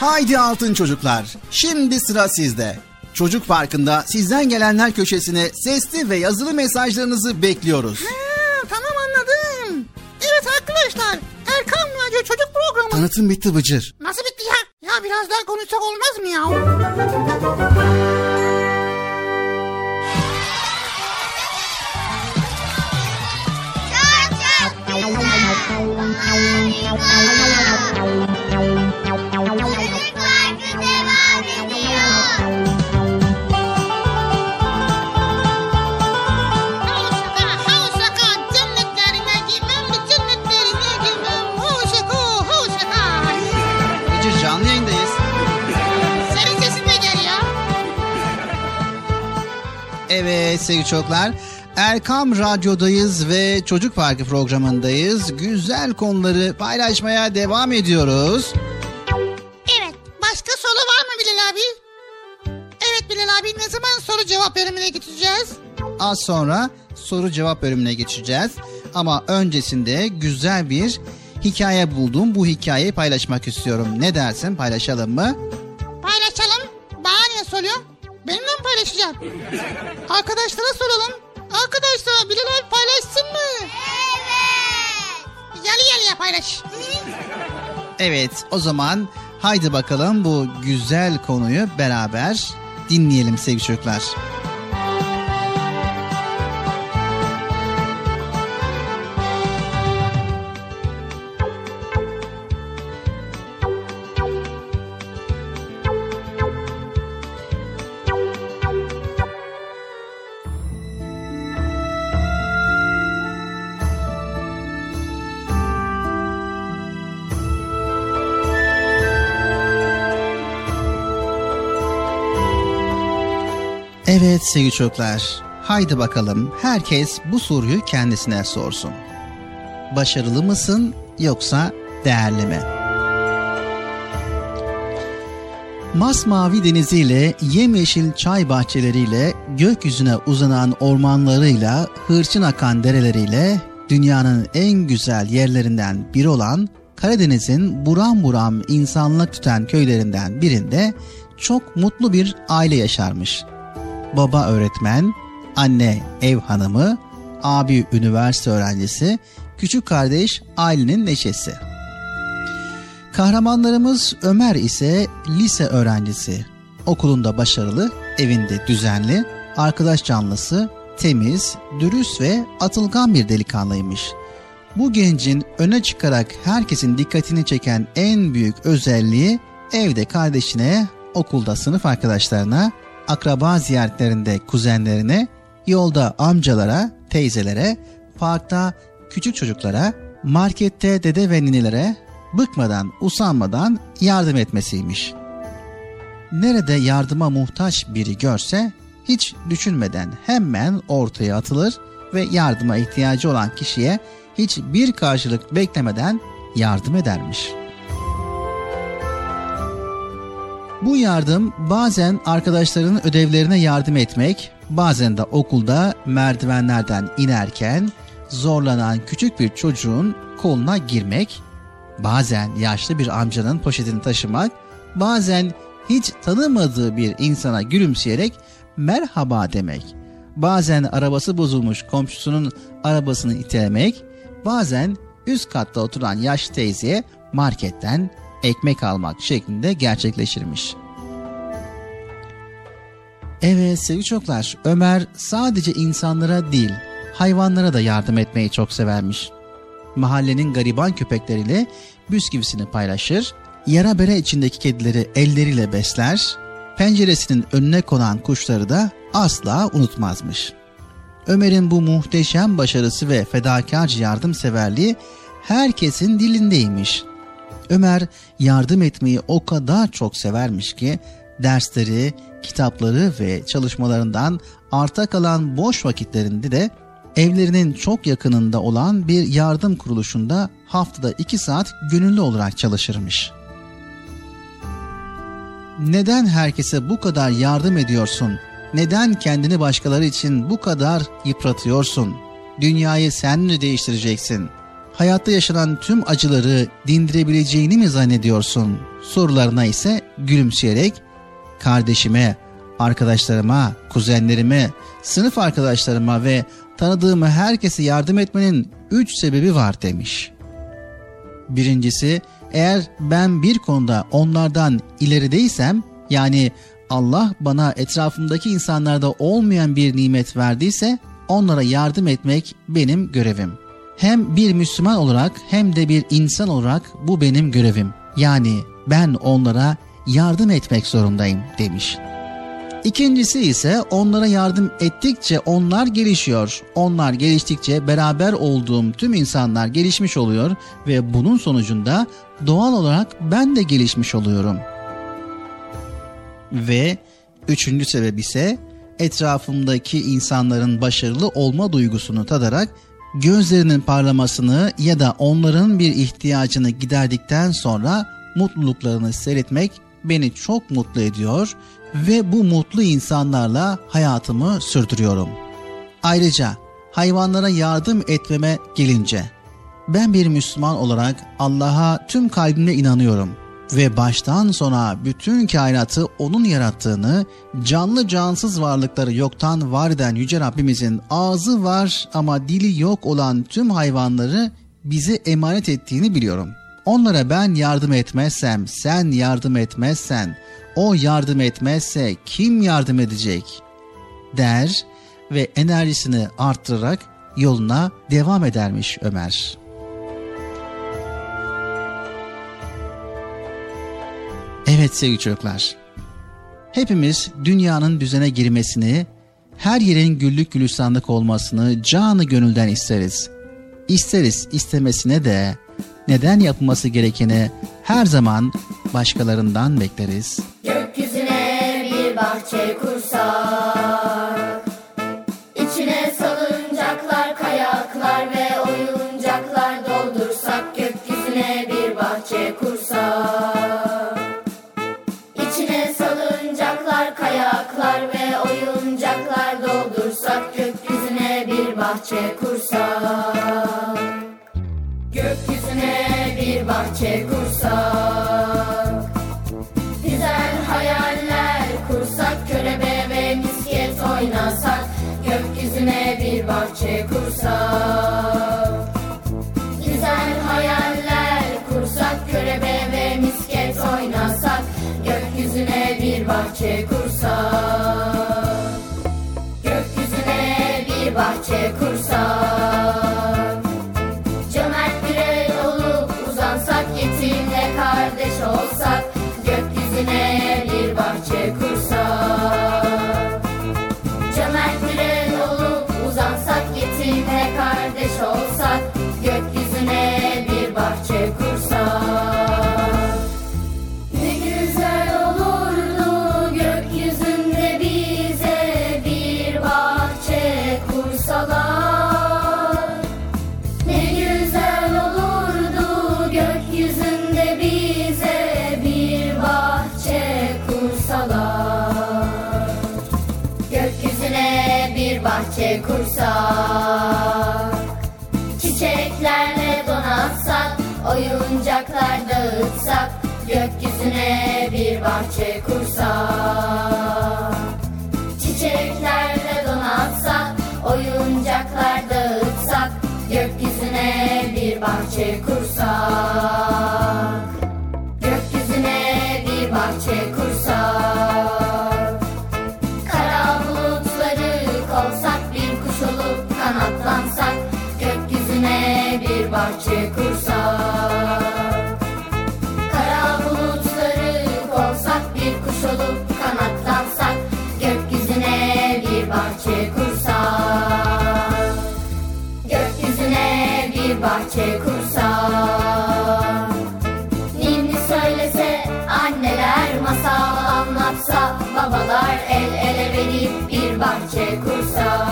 Haydi altın çocuklar, şimdi sıra sizde. Çocuk Parkı'nda sizden gelenler köşesine sesli ve yazılı mesajlarınızı bekliyoruz. Ha, tamam anladım. Evet arkadaşlar, Erkam Radyo Çocuk Programı. Tanıtım bitti Bıcır. Nasıl bitti ya? Ya biraz daha konuşsak olmaz mı ya? Çocuk Parkı devam ediyor. Hoşaka, hoşaka, cennetlerine girmem de cennetlerine girmem. Hoşaka, hoşaka. Bıcır, canlı yayındayız. Senin sesin de gel ya. Evet sevgili çocuklar. Erkam Radyo'dayız ve Çocuk Parkı programındayız. Güzel konuları paylaşmaya devam ediyoruz. Abi ne zaman soru cevap bölümüne geçeceğiz? Az sonra soru cevap bölümüne geçeceğiz. Ama öncesinde güzel bir hikaye buldum. Bu hikayeyi paylaşmak istiyorum. Ne dersin? Paylaşalım mı? Paylaşalım. Bana ne soruyorsun? Benimle mi paylaşacağım? Arkadaşlara soralım. Arkadaşlar Bilal abi paylaşsın mı? Evet. Yalı yalıya paylaş. Evet, o zaman Haydi bakalım bu güzel konuyu beraber dinleyelim sevgili çocuklar. Evet sevgili çocuklar, haydi bakalım herkes bu soruyu kendisine sorsun. Başarılı mısın yoksa değerli mi? Masmavi deniziyle, yemyeşil çay bahçeleriyle, gökyüzüne uzanan ormanlarıyla, hırçın akan dereleriyle dünyanın en güzel yerlerinden biri olan Karadeniz'in buram buram insanlık tüten köylerinden birinde çok mutlu bir aile yaşarmış. Baba öğretmen, anne ev hanımı, abi üniversite öğrencisi, küçük kardeş ailenin neşesi. Kahramanlarımız Ömer ise lise öğrencisi. Okulunda başarılı, evinde düzenli, arkadaş canlısı, temiz, dürüst ve atılgan bir delikanlıymış. Bu gencin öne çıkarak herkesin dikkatini çeken en büyük özelliği evde kardeşine, okulda sınıf arkadaşlarına, akraba ziyaretlerinde kuzenlerine, yolda amcalara, teyzelere, parkta küçük çocuklara, markette dede ve ninelere bıkmadan, usanmadan yardım etmesiymiş. Nerede yardıma muhtaç biri görse hiç düşünmeden hemen ortaya atılır ve yardıma ihtiyacı olan kişiye hiçbir karşılık beklemeden yardım edermiş. Bu yardım bazen arkadaşlarının ödevlerine yardım etmek, bazen de okulda merdivenlerden inerken zorlanan küçük bir çocuğun koluna girmek, bazen yaşlı bir amcanın poşetini taşımak, bazen hiç tanımadığı bir insana gülümseyerek merhaba demek, bazen arabası bozulmuş komşusunun arabasını itelemek, bazen üst katta oturan yaşlı teyzeye marketten ekmek almak şeklinde gerçekleşirmiş. Evet sevgili çocuklar, Ömer sadece insanlara değil, hayvanlara da yardım etmeyi çok severmiş. Mahallenin gariban köpekleriyle bisküvisini paylaşır, yara bere içindeki kedileri elleriyle besler, penceresinin önüne konan kuşları da asla unutmazmış. Ömer'in bu muhteşem başarısı ve fedakarca yardımseverliği herkesin dilindeymiş. Ömer yardım etmeyi o kadar çok severmiş ki dersleri, kitapları ve çalışmalarından arta kalan boş vakitlerinde de evlerinin çok yakınında olan bir yardım kuruluşunda haftada iki saat gönüllü olarak çalışırmış. Neden herkese bu kadar yardım ediyorsun? Neden kendini başkaları için bu kadar yıpratıyorsun? Dünyayı sen mi değiştireceksin? Hayatta yaşanan tüm acıları dindirebileceğini mi zannediyorsun? Sorularına ise gülümseyerek kardeşime, arkadaşlarıma, kuzenlerime, sınıf arkadaşlarıma ve tanıdığım herkese yardım etmenin üç sebebi var demiş. Birincisi, eğer ben bir konuda onlardan ilerideysem, yani Allah bana etrafımdaki insanlarda olmayan bir nimet verdiyse onlara yardım etmek benim görevim. Hem bir Müslüman olarak hem de bir insan olarak bu benim görevim. Yani ben onlara yardım etmek zorundayım demiş. İkincisi ise onlara yardım ettikçe onlar gelişiyor. Onlar geliştikçe beraber olduğum tüm insanlar gelişmiş oluyor ve bunun sonucunda doğal olarak ben de gelişmiş oluyorum. Ve üçüncü sebep ise etrafımdaki insanların başarılı olma duygusunu tadarak gözlerinin parlamasını ya da onların bir ihtiyacını giderdikten sonra mutluluklarını seyretmek beni çok mutlu ediyor ve bu mutlu insanlarla hayatımı sürdürüyorum. Ayrıca hayvanlara yardım etmeme gelince, ben bir Müslüman olarak Allah'a tüm kalbimle inanıyorum ve baştan sona bütün kainatı O'nun yarattığını, canlı cansız varlıkları yoktan var eden Yüce Rabbimizin ağzı var ama dili yok olan tüm hayvanları bize emanet ettiğini biliyorum. Onlara ben yardım etmezsem, sen yardım etmezsen, o yardım etmezse kim yardım edecek der ve enerjisini arttırarak yoluna devam edermiş Ömer. Evet sevgili çocuklar, hepimiz dünyanın düzene girmesini, her yerin güllük gülistanlık olmasını canı gönülden isteriz. İsteriz istemesine de neden yapılması gerekeni her zaman başkalarından bekleriz. Gökyüzüne bir bahçe kursak, içine salıncaklar, kayaklar ve oyuncaklar doldursak, gökyüzüne bir bahçe kursak, içine salıncaklar, kayaklar ve oyuncaklar doldursak, gökyüzüne bir bahçe kursak, gökyüzüne bir bahçe kursak, güzel hayaller kursak, körebe ve misket oynasak, gökyüzüne bir bahçe kursak, güzel hayaller kursak, körebe ve misket oynasak, gökyüzüne bir bahçe kursak, gökyüzüne bir bahçe kursak, yetimle kardeş olsak, gökyüzüne bir bahçe kursak, cömert birey olup uzansak, yetimle kardeş olsak, gökyüzüne bir bahçe kursak, ne güzel olurdu gökyüzünde bize bir bahçe kursalar. Bahçe kursak, çiçeklerle donatsak, oyuncaklar dağıtsak, gökyüzüne bir bahçe kursak, çiçeklerle donatsak, oyuncaklar dağıtsak, gökyüzüne bir bahçe kursak, gökyüzüne bir bahçe kursak, kanatlansak, gökyüzüne bir bahçe kursak, kara bulutları kovsak, bir kuş olup kanatlansak, gökyüzüne bir bahçe kursak, gökyüzüne bir bahçe kursak, ninni söylese anneler, masal anlatsa babalar, el ele verip bir bahçe kursak,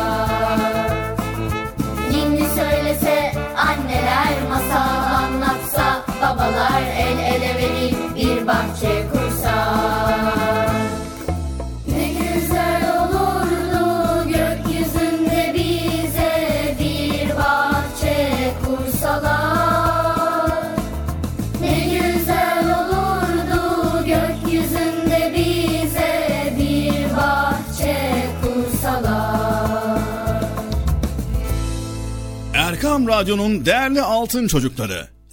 söylese anneler, masal anlatsa babalar, el ele verip bir bahçe kursak, ne güzel olurdu gökyüzünde bize bir bahçe kursalar, ne güzel olurdu gökyüzünde bize bir bahçe kursalar. Erkam Radyo'nun değerli altın çocukları,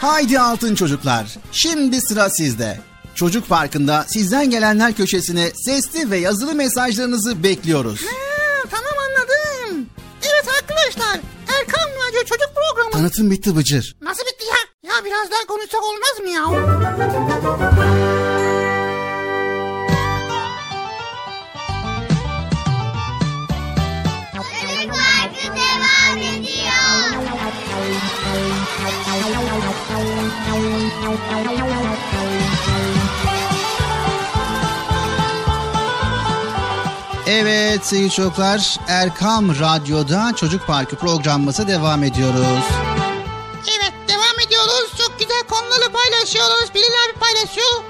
Haydi Altın Çocuklar, şimdi sıra sizde. Çocuk Parkı'nda sizden gelenler köşesine sesli ve yazılı mesajlarınızı bekliyoruz. Ha, tamam anladım. Evet arkadaşlar, Erkan Radyo Çocuk Programı. Tanıtım bitti Bıcır. Nasıl bitti ya? Ya biraz daha konuşsak olmaz mı ya? Çocuk Parkı devam ediyor. Evet sevgili çocuklar, Erkam Radyo'da Çocuk Parkı programımıza devam ediyoruz. Evet devam ediyoruz. Çok güzel konuları paylaşıyoruz. Bilal abi paylaşıyor.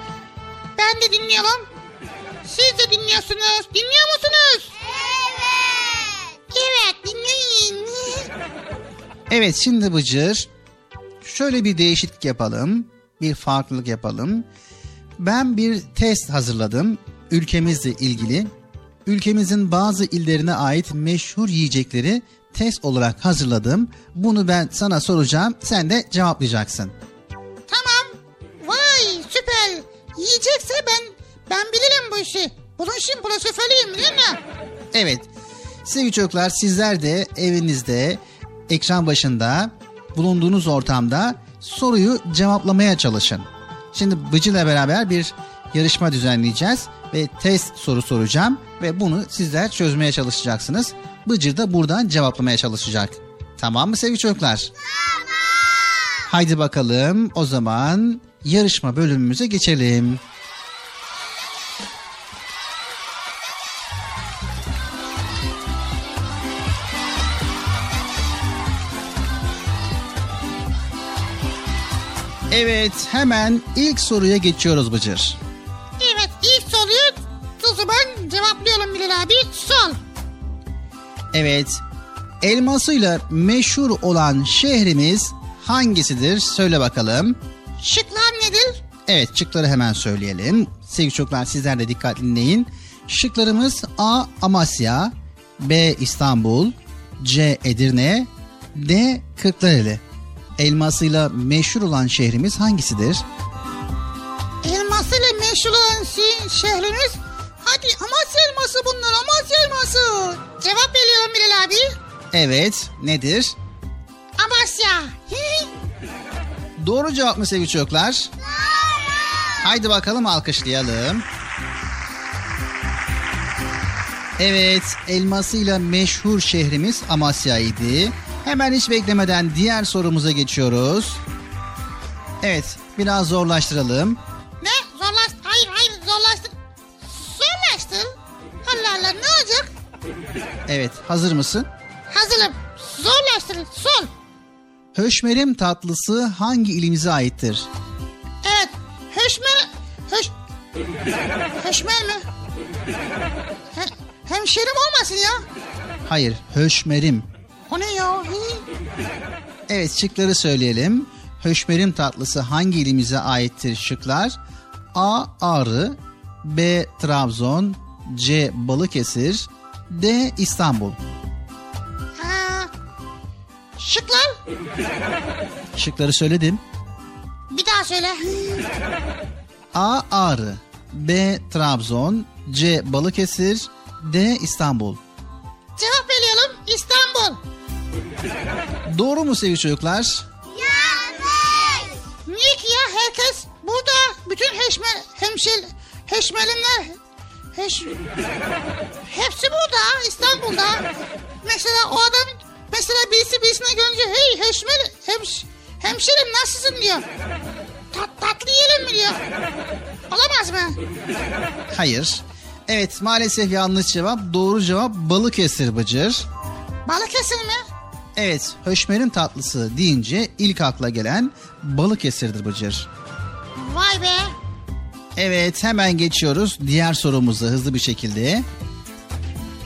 Ben de dinliyorum. Siz de dinliyorsunuz. Dinliyor musunuz? Evet. Evet dinleyin. Evet şimdi Bıcır, şöyle bir değişiklik yapalım. Bir farklılık yapalım. Ben bir test hazırladım. Ülkemizle ilgili. Ülkemizin bazı illerine ait meşhur yiyecekleri test olarak hazırladım. Bunu ben sana soracağım. Sen de cevaplayacaksın. Tamam. Vay süper. Yiyecekse ben ben bilirim bu işi. Bunun için profesörlüyüm değil mi? Evet. Sevgili çocuklar, sizler de evinizde, ekran başında, bulunduğunuz ortamda soruyu cevaplamaya çalışın. Şimdi Bıcı'yla beraber bir yarışma düzenleyeceğiz ve test soru soracağım ve bunu sizler çözmeye çalışacaksınız. Bıcır da buradan cevaplamaya çalışacak. Tamam mı sevgili çocuklar? Tamam. Haydi bakalım o zaman yarışma bölümümüze geçelim. Evet, hemen ilk soruya geçiyoruz Bıcır. Evet, ilk soruyu o zaman cevaplayalım Bilal abi. Sor. Evet, elmasıyla meşhur olan şehrimiz hangisidir? Söyle bakalım. Şıklar nedir? Evet, şıkları hemen söyleyelim. Sevgili çocuklar, sizler de dikkatli dinleyin. Şıklarımız A. Amasya, B. İstanbul, C. Edirne, D. Kırklareli. Elmasıyla meşhur olan şehrimiz hangisidir? Elmasıyla meşhur olan şehrimiz? Hadi Amasya elması bunlar, Amasya elması. Cevap veriyorum Bilal abi. Evet, nedir? Amasya. Doğru cevap mı sevgili çocuklar? Doğru. Haydi bakalım alkışlayalım. Evet, elmasıyla meşhur şehrimiz Amasya'ydı. Hemen hiç beklemeden diğer sorumuza geçiyoruz. Evet, biraz zorlaştıralım. Ne? Zorlaştır? Hayır, hayır, zorlaştır. Zorlaştır? Allah Allah, ne olacak? Evet, hazır mısın? Hazırım. Zorlaştır, sor. Höşmerim tatlısı hangi ilimize aittir? Evet, höşmer... Höş... Höşmer mi? He, hemşerim olmasın ya. Hayır, höşmerim. O ne ya? Evet, şıkları söyleyelim. Höşmerim tatlısı hangi ilimize aittir şıklar? A. Ağrı, B. Trabzon, C. Balıkesir, D. İstanbul. Ha, şıklar? Şıkları söyledim. Bir daha söyle. A. Ağrı, B. Trabzon, C. Balıkesir, D. İstanbul. Cevap veriyorum, İstanbul. Doğru mu sevgili çocuklar? Yanlış. Niye ki ya, herkes burada bütün heşme, hemşil, heşmelinler heş, hepsi burada İstanbul'da. Mesela o adam mesela birisi birisine görünce hey heşmel hemş, hemşerim nasılsın diyor. Tat, tatlı yiyelim mi diyor. Olamaz mı? Hayır. Evet maalesef yanlış cevap. Doğru cevap Balıkesir Bıcır. Balıkesir mi? Evet, höşmerin tatlısı deyince ilk akla gelen Balıkesir'dir Bıcır. Vay be! Evet, hemen geçiyoruz diğer sorumuza hızlı bir şekilde.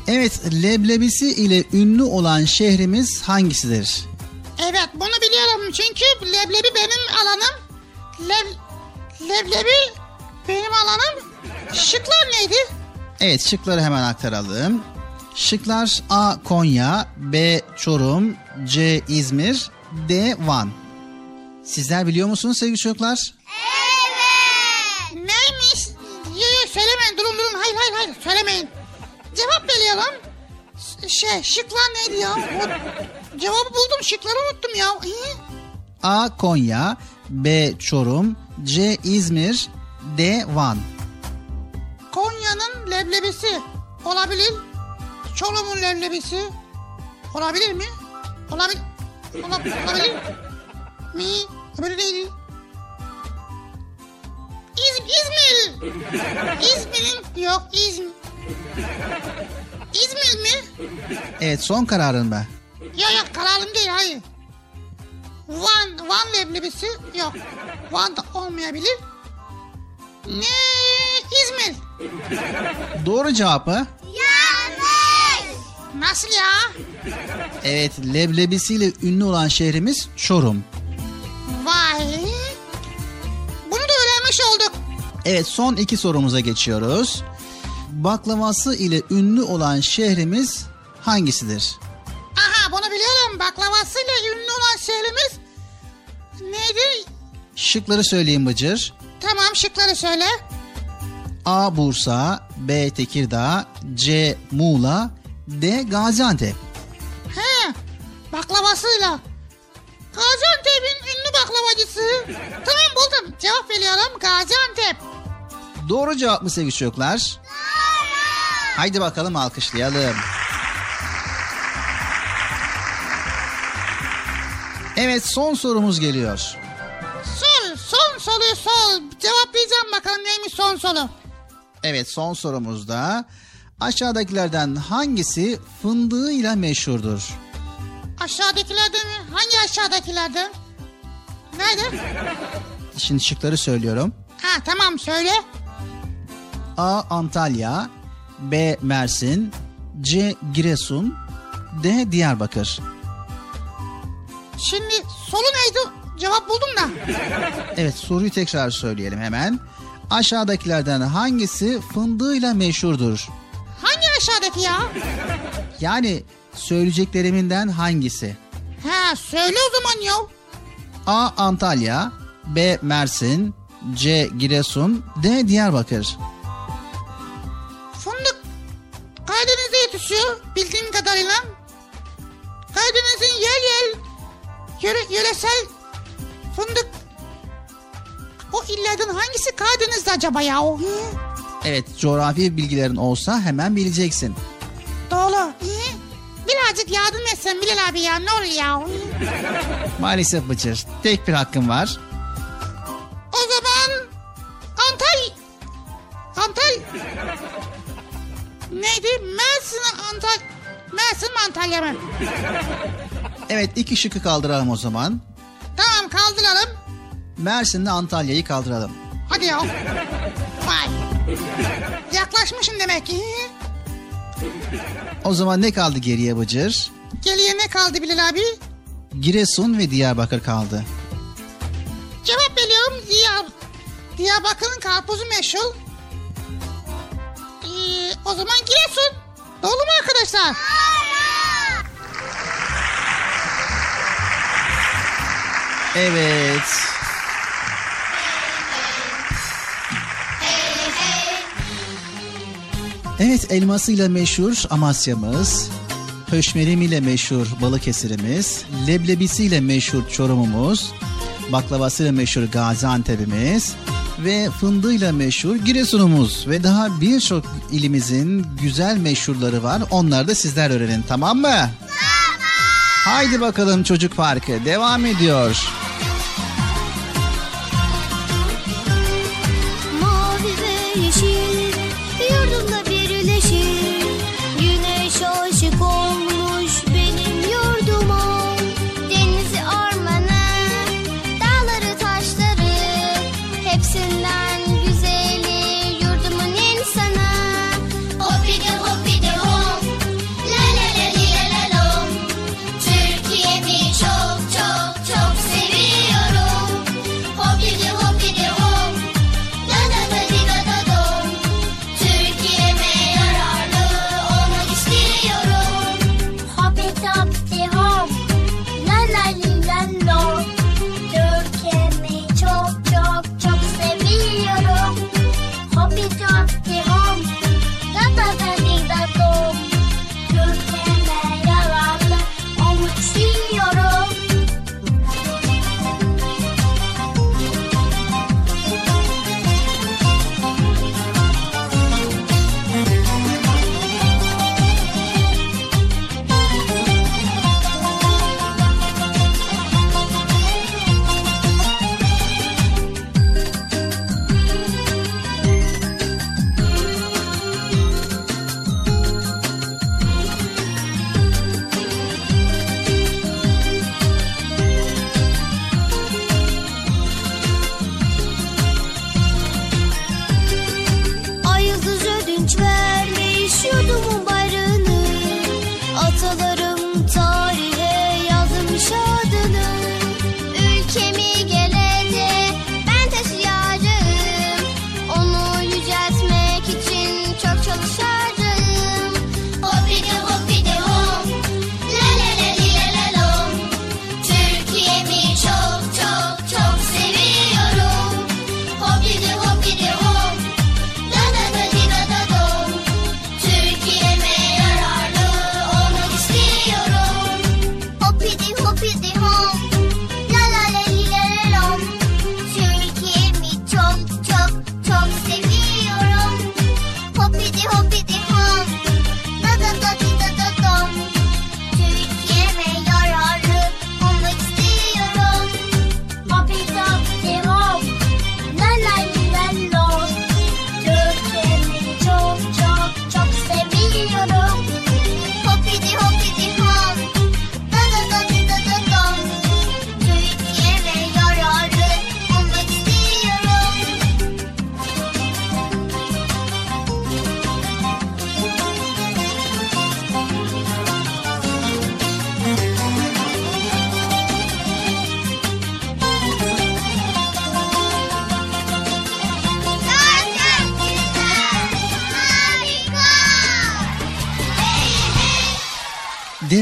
Evet, leblebisi ile ünlü olan şehrimiz hangisidir? Evet, bunu biliyorum çünkü leblebi benim alanım. Leb, leblebi benim alanım. Şıklar neydi? Evet, şıkları hemen aktaralım. Şıklar: A. Konya, B. Çorum, C. İzmir, D. Van. Sizler biliyor musunuz sevgili çocuklar? Evet. Neymiş? Yok, söylemeyin, durun durun, hayır hayır hayır söylemeyin. Cevap veriyorum. Şey, şıklar neydi ya? Cevabı buldum, şıkları unuttum ya. Ee? A. Konya, B. Çorum, C. İzmir, D. Van. Konya'nın leblebisi olabilir. Çorum'un leblebisi olabilir mi? Olabil olabilir. Olabilir mi? Böyle değil. İz İzmir. İzmir'in yok İzmir. İzmir mi? Evet, son kararın mı? Ya ya, kararım değil, hayır. Van, Van leblebisi yok. Van da olmayabilir. Ne? İzmir. Doğru cevap mı? Yanlış. Nasıl ya? Evet, leblebisiyle ünlü olan şehrimiz Çorum. Vay. Bunu da öğrenmiş olduk. Evet, son iki sorumuza geçiyoruz. Baklavası ile ünlü olan şehrimiz hangisidir? Aha, bunu biliyorum. Baklavası ile ünlü olan şehrimiz neydi? Şıkları söyleyeyim Bıcır. Tamam, şıkları söyle. A. Bursa, B. Tekirdağ, C. Muğla, D. Gaziantep. He, baklavasıyla. Gaziantep'in ünlü baklavacısı. Tamam, buldum. Cevap veriyorum. Gaziantep. Doğru cevap mı sevgili çocuklar? Doğru. Haydi bakalım, alkışlayalım. Evet, son sorumuz geliyor. Sor, son soruyu sor. Cevaplayacağım bakalım neymiş son soru. Evet, son sorumuzda aşağıdakilerden hangisi fındığıyla meşhurdur? Aşağıdakilerde mi? Hangi aşağıdakilerde? Nerede? Şimdi şıkları söylüyorum. Ha, tamam, söyle. A. Antalya, B. Mersin, C. Giresun, D. Diyarbakır. Şimdi soru neydi? Cevap buldum da. Evet, soruyu tekrar söyleyelim hemen. Aşağıdakilerden hangisi fındığıyla meşhurdur? Hangi aşağıdaki ya? Yani söyleyeceklerimden hangisi? Ha, söyle o zaman ya. A. Antalya, B. Mersin, C. Giresun, D. Diyarbakır. Fındık Karadeniz'de yetişiyor bildiğim kadarıyla. Karadeniz'in yer yer yöre, yöresel fındık. O illerden hangisi Karadeniz'de acaba ya? Evet, coğrafi bilgilerin olsa hemen bileceksin. Doğru. Birazcık yardım etsen Bilal abi ya, ne olur ya. Maalesef Bıcır, tek bir hakkım var. O zaman Antalya. Antalya. Neydi? Mersin Antalya. Mersin mi Antalya mı? Evet, iki şıkı kaldıralım o zaman. Tamam, kaldıralım. Mersin'le Antalya'yı kaldıralım. Hadi ya. Vay. Yaklaşmışım demek ki. O zaman ne kaldı geriye Bıcır? Geriye ne kaldı Bilal abi? Giresun ve Diyarbakır kaldı. Cevap veriyorum. Diyar... Diyarbakır'ın karpuzu meşhur. Ee, o zaman Giresun. Doğru mu arkadaşlar? Evet. Evet, elmasıyla meşhur Amasya'mız, höşmerimiyle meşhur Balıkesir'imiz, leblebisiyle meşhur Çorum'umuz, baklavasıyla meşhur Gaziantep'imiz ve fındığıyla meşhur Giresun'umuz ve daha birçok ilimizin güzel meşhurları var. Onları da sizler öğrenin, tamam mı? Tamam. Haydi bakalım, Çocuk Parkı devam ediyor. Çok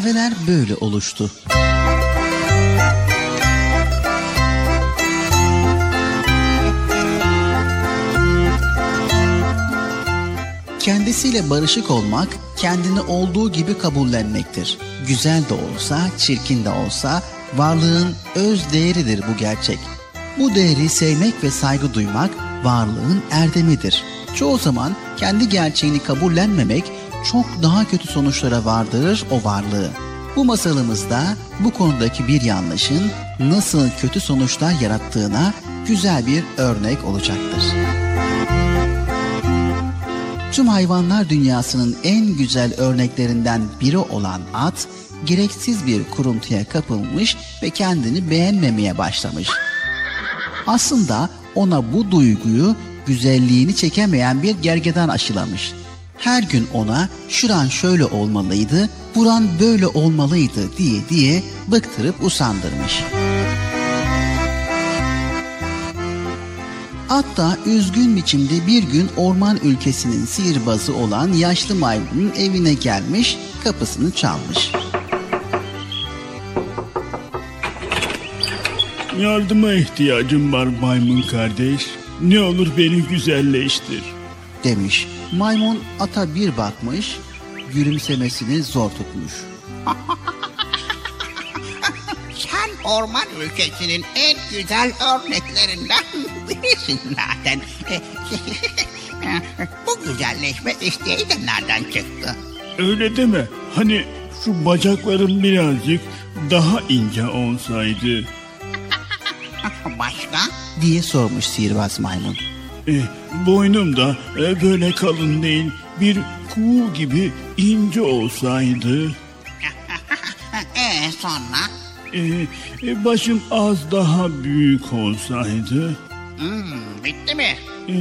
Develer böyle oluştu. Kendisiyle barışık olmak, kendini olduğu gibi kabullenmektir. Güzel de olsa, çirkin de olsa varlığın öz değeridir bu gerçek. Bu değeri sevmek ve saygı duymak varlığın erdemidir. Çoğu zaman kendi gerçeğini kabullenmemek çok daha kötü sonuçlara vardırır o varlığı. Bu masalımızda bu konudaki bir yanlışın nasıl kötü sonuçlar yarattığına güzel bir örnek olacaktır. Tüm hayvanlar dünyasının en güzel örneklerinden biri olan at, gereksiz bir kuruntuya kapılmış ve kendini beğenmemeye başlamış. Aslında ona bu duyguyu, güzelliğini çekemeyen bir gergedan aşılamış. Her gün ona şuran şöyle olmalıydı, buran böyle olmalıydı diye diye bıktırıp usandırmış. Hatta üzgün biçimde bir gün orman ülkesinin sihirbazı olan yaşlı maymunun evine gelmiş, kapısını çalmış. Yardıma ihtiyacım var maymun kardeş, ne olur beni güzelleştir demiş. Maymun ata bir bakmış, gülümsemesini zor tutmuş. Sen orman ülkesinin en güzel örneklerinden birisin zaten. Bu güzelleşme isteği de nereden çıktı? Öyle deme, hani şu bacaklarım birazcık daha ince olsaydı. Başka? Diye sormuş sihirbaz maymun. E, boynum da e, böyle kalın değil, bir kuğu gibi ince olsaydı. Eee sonra? E, e, başım az daha büyük olsaydı. Hmm, bitti mi? E,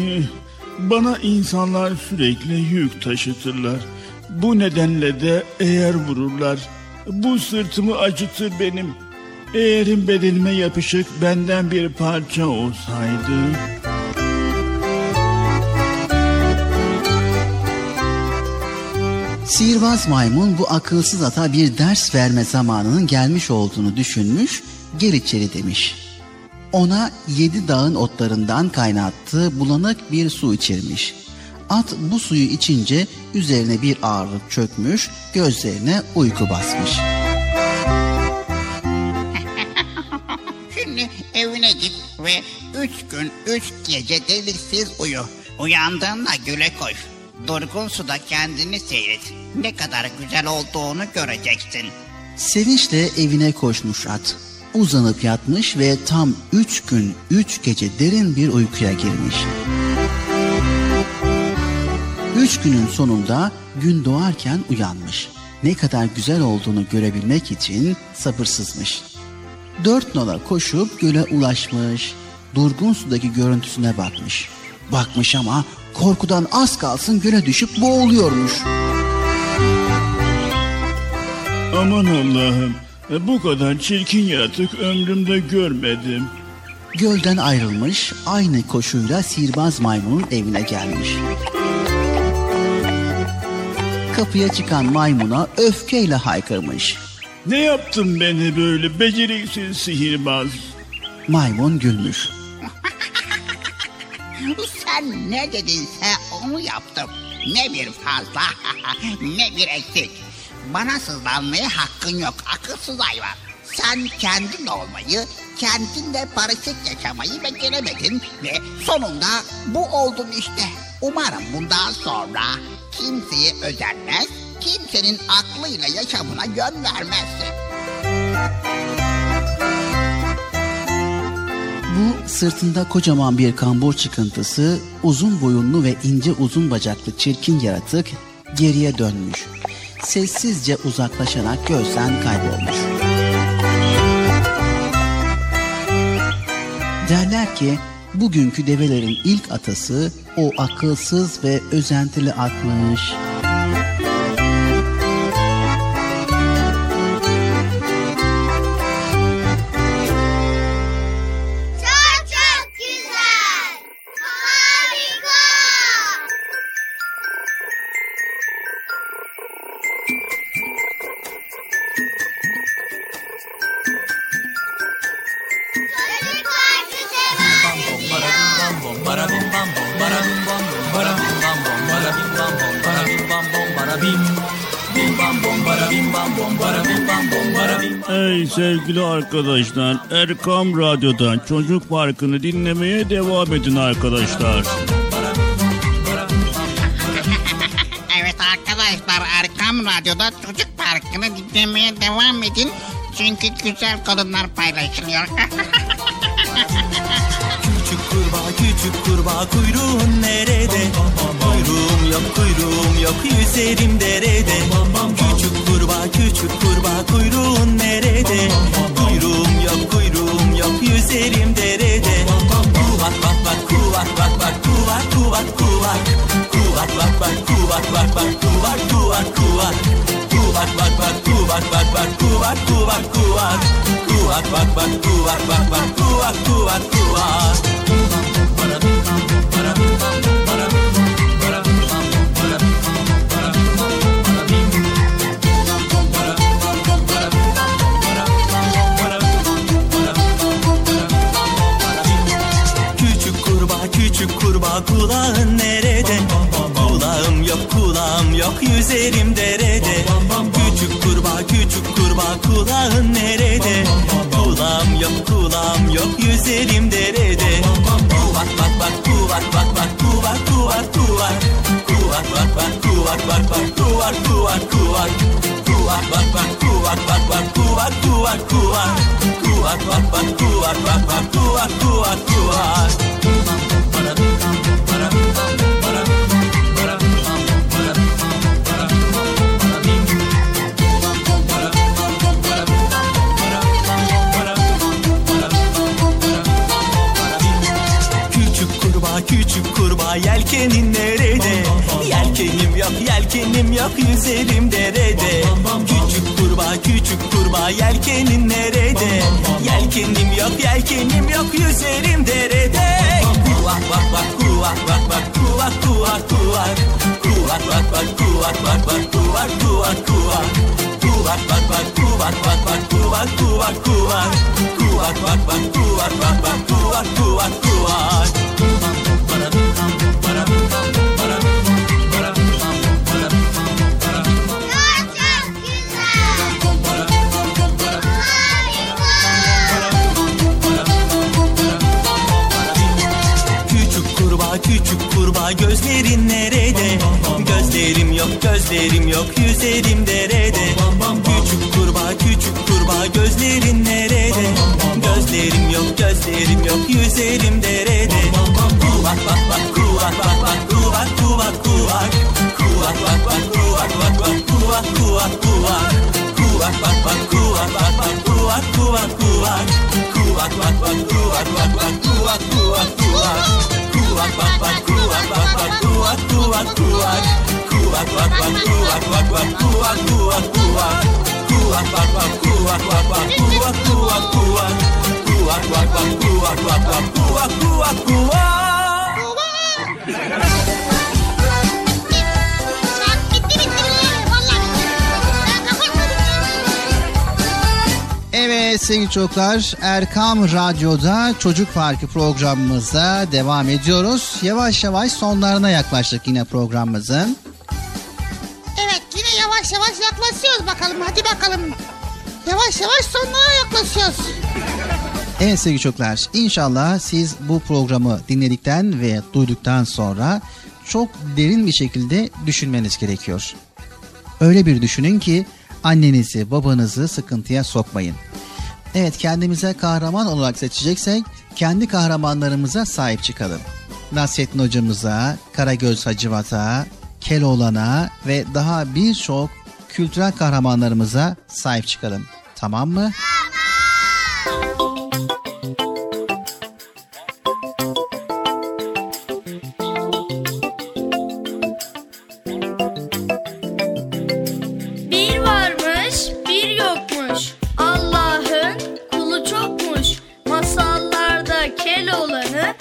bana insanlar sürekli yük taşıtırlar. Bu nedenle de eğer vururlar. Bu sırtımı acıtır benim. Eğerim bedenime yapışık benden bir parça olsaydı. Sihirbaz maymun bu akılsız ata bir ders verme zamanının gelmiş olduğunu düşünmüş, gel içeri demiş. Ona yedi dağın otlarından kaynattığı bulanık bir su içirmiş. At bu suyu içince üzerine bir ağırlık çökmüş, gözlerine uyku basmış. Şimdi evine git ve üç gün üç gece deliksiz uyu. Uyandığında güle koş. Durgun suda kendini seyret. Ne kadar güzel olduğunu göreceksin. Sevinçle evine koşmuş at. Uzanıp yatmış ve tam üç gün üç gece derin bir uykuya girmiş. Üç günün sonunda gün doğarken uyanmış. Ne kadar güzel olduğunu görebilmek için sabırsızmış. Dört nala koşup göle ulaşmış. Durgun sudaki görüntüsüne bakmış. Bakmış ama korkudan az kalsın göle düşüp boğuluyormuş. Aman Allah'ım, bu kadar çirkin yaratık ömrümde görmedim. Gölden ayrılmış, aynı koşuyla sihirbaz maymunun evine gelmiş. Kapıya çıkan maymuna öfkeyle haykırmış. Ne yaptın beni böyle beceriksiz sihirbaz? Maymun gülmüş. Sen ne dedinse onu yaptım. Ne bir fazla, ne bir eksik. Bana sızlanmaya hakkın yok, akılsız hayvan. Sen kendin olmayı, kendinle barışık yaşamayı beceremedin ve sonunda bu oldun işte. Umarım bundan sonra kimseye özenmez, kimsenin aklıyla yaşamına yön vermezsin. Bu sırtında kocaman bir kambur çıkıntısı, uzun boyunlu ve ince uzun bacaklı çirkin yaratık geriye dönmüş. Sessizce uzaklaşarak gözden kaybolmuş. Derler ki bugünkü develerin ilk atası o akılsız ve özentili atmış. bara bim bam bom bara bim bom bara bim bam bom bara bim bam bom bara bim bam bom bara bim bim bam bom bara bim bam bom bara bim bam bom bara bim. Hey sevgili arkadaşlar, Erkam Radyo'dan Çocuk Parkı'nı dinlemeye devam edin arkadaşlar. Evet arkadaşlar, Erkam Radyo'da Çocuk Parkı'nı dinlemeye devam edin. Çünkü güzel konular paylaşılıyor. Küçük kurbağa, küçük kurbağa, kuyruğun nerede? Kuyruğum yok, kuyruğum yok, yüzerim derede. Küçük kurbağa, küçük kurbağa, kuyruğun nerede? Kuyruğum yok, kuyruğum yok, yüzerim derede. Kuvak bak bak, kuvak bak bak, kuvak kuvak kuvak. Kuvak bak bak, kuvak bak bak, kuvak kuvak kuvak. Kuvak bak bak, kuvak bak bak, kuvak kuvak kuvak. Kuvak bak bak, kuvak bak bak, kuvak kuvak kuvak. Küçük kurbağa, küçük kurbağa, kulağın nerede? Kulağım yok, kulağım yok, yüzerim derede. Küçük kurbağa, küçük kurbağa, kulağın nerede? Kulağım yok, kulağım yok, yüzerim derede. Kuvak bak bak, kuvak bak bak, kuvak kuvak kuvak. Kuvak bak bak, kuvak bak bak, kuvak kuvak kuvak. Kuvak bak bak, kuvak bak bak, kuvak kuvak kuvak. Kuvak bak bak, kuvak bak bak, kuvak kuvak kuvak. Küçük kurbağa, yelkenin nerede? Yelkenim yok, yelkenim yok, yüzerim derede. Küçük kurbağa, küçük kurbağa, yelkenin nerede? Yelkenim yok, yelkenim yok, yüzerim derede. Kuvak bak bak, kuvak bak bak, kuvak kuvak kuvak. Kuvak bak bak, kuvak bak bak, kuvak kuvak kuvak. Kuvak bak bak, kuvak bak bak, kuvak kuvak kuvak. Kuvak bak bak, kuvak bak bak, kuvak kuvak kuvak. Küçük kurbağa, gözlerin nerede? Gözlerim yok, gözlerim yok, yüzerim derede. Küçük kurbağa, küçük kurbağa, gözlerin nerede? Gözlerim yok, gözlerim yok, yüzerim derede. Kuvak bak bak, kuvak bak bak, kuvak kuvak kuvak. Kuvak bak bak, kuvak bak bak, kuvak kuvak kuvak. Kuvak bak bak, kuvak bak bak, kuvak kuvak kuvak. Kuvak bak bak, kuvak bak bak, kuvak kuvak kuvak. Kuvak bak bak, kuvak bak bak, kuvak kuvak kuvak. Kuvak bak bak, kuvak bak bak, kuvak kuvak kuvak. Kuvak bak bak, kuvak bak bak, kuvak kuvak kuvak. Kuvak bak bak, kuvak bak bak, kuvak kuvak kuvak. Evet sevgili çocuklar, Erkam Radyo'da Çocuk Parkı programımıza devam ediyoruz. Yavaş yavaş sonlarına yaklaştık yine programımızın. Evet, yine yavaş yavaş yaklaşıyoruz bakalım, hadi bakalım. Yavaş yavaş sonlara yaklaşıyoruz. Evet sevgili çocuklar, inşallah siz bu programı dinledikten ve duyduktan sonra çok derin bir şekilde düşünmeniz gerekiyor. Öyle bir düşünün ki annenizi, babanızı sıkıntıya sokmayın. Evet, kendimize kahraman olarak seçeceksek kendi kahramanlarımıza sahip çıkalım. Nasrettin Hocamıza, Karagöz Hacivat'a, Keloğlan'a ve daha birçok kültürel kahramanlarımıza sahip çıkalım. Tamam mı? Masallarda Keloğlan'ı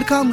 Erkam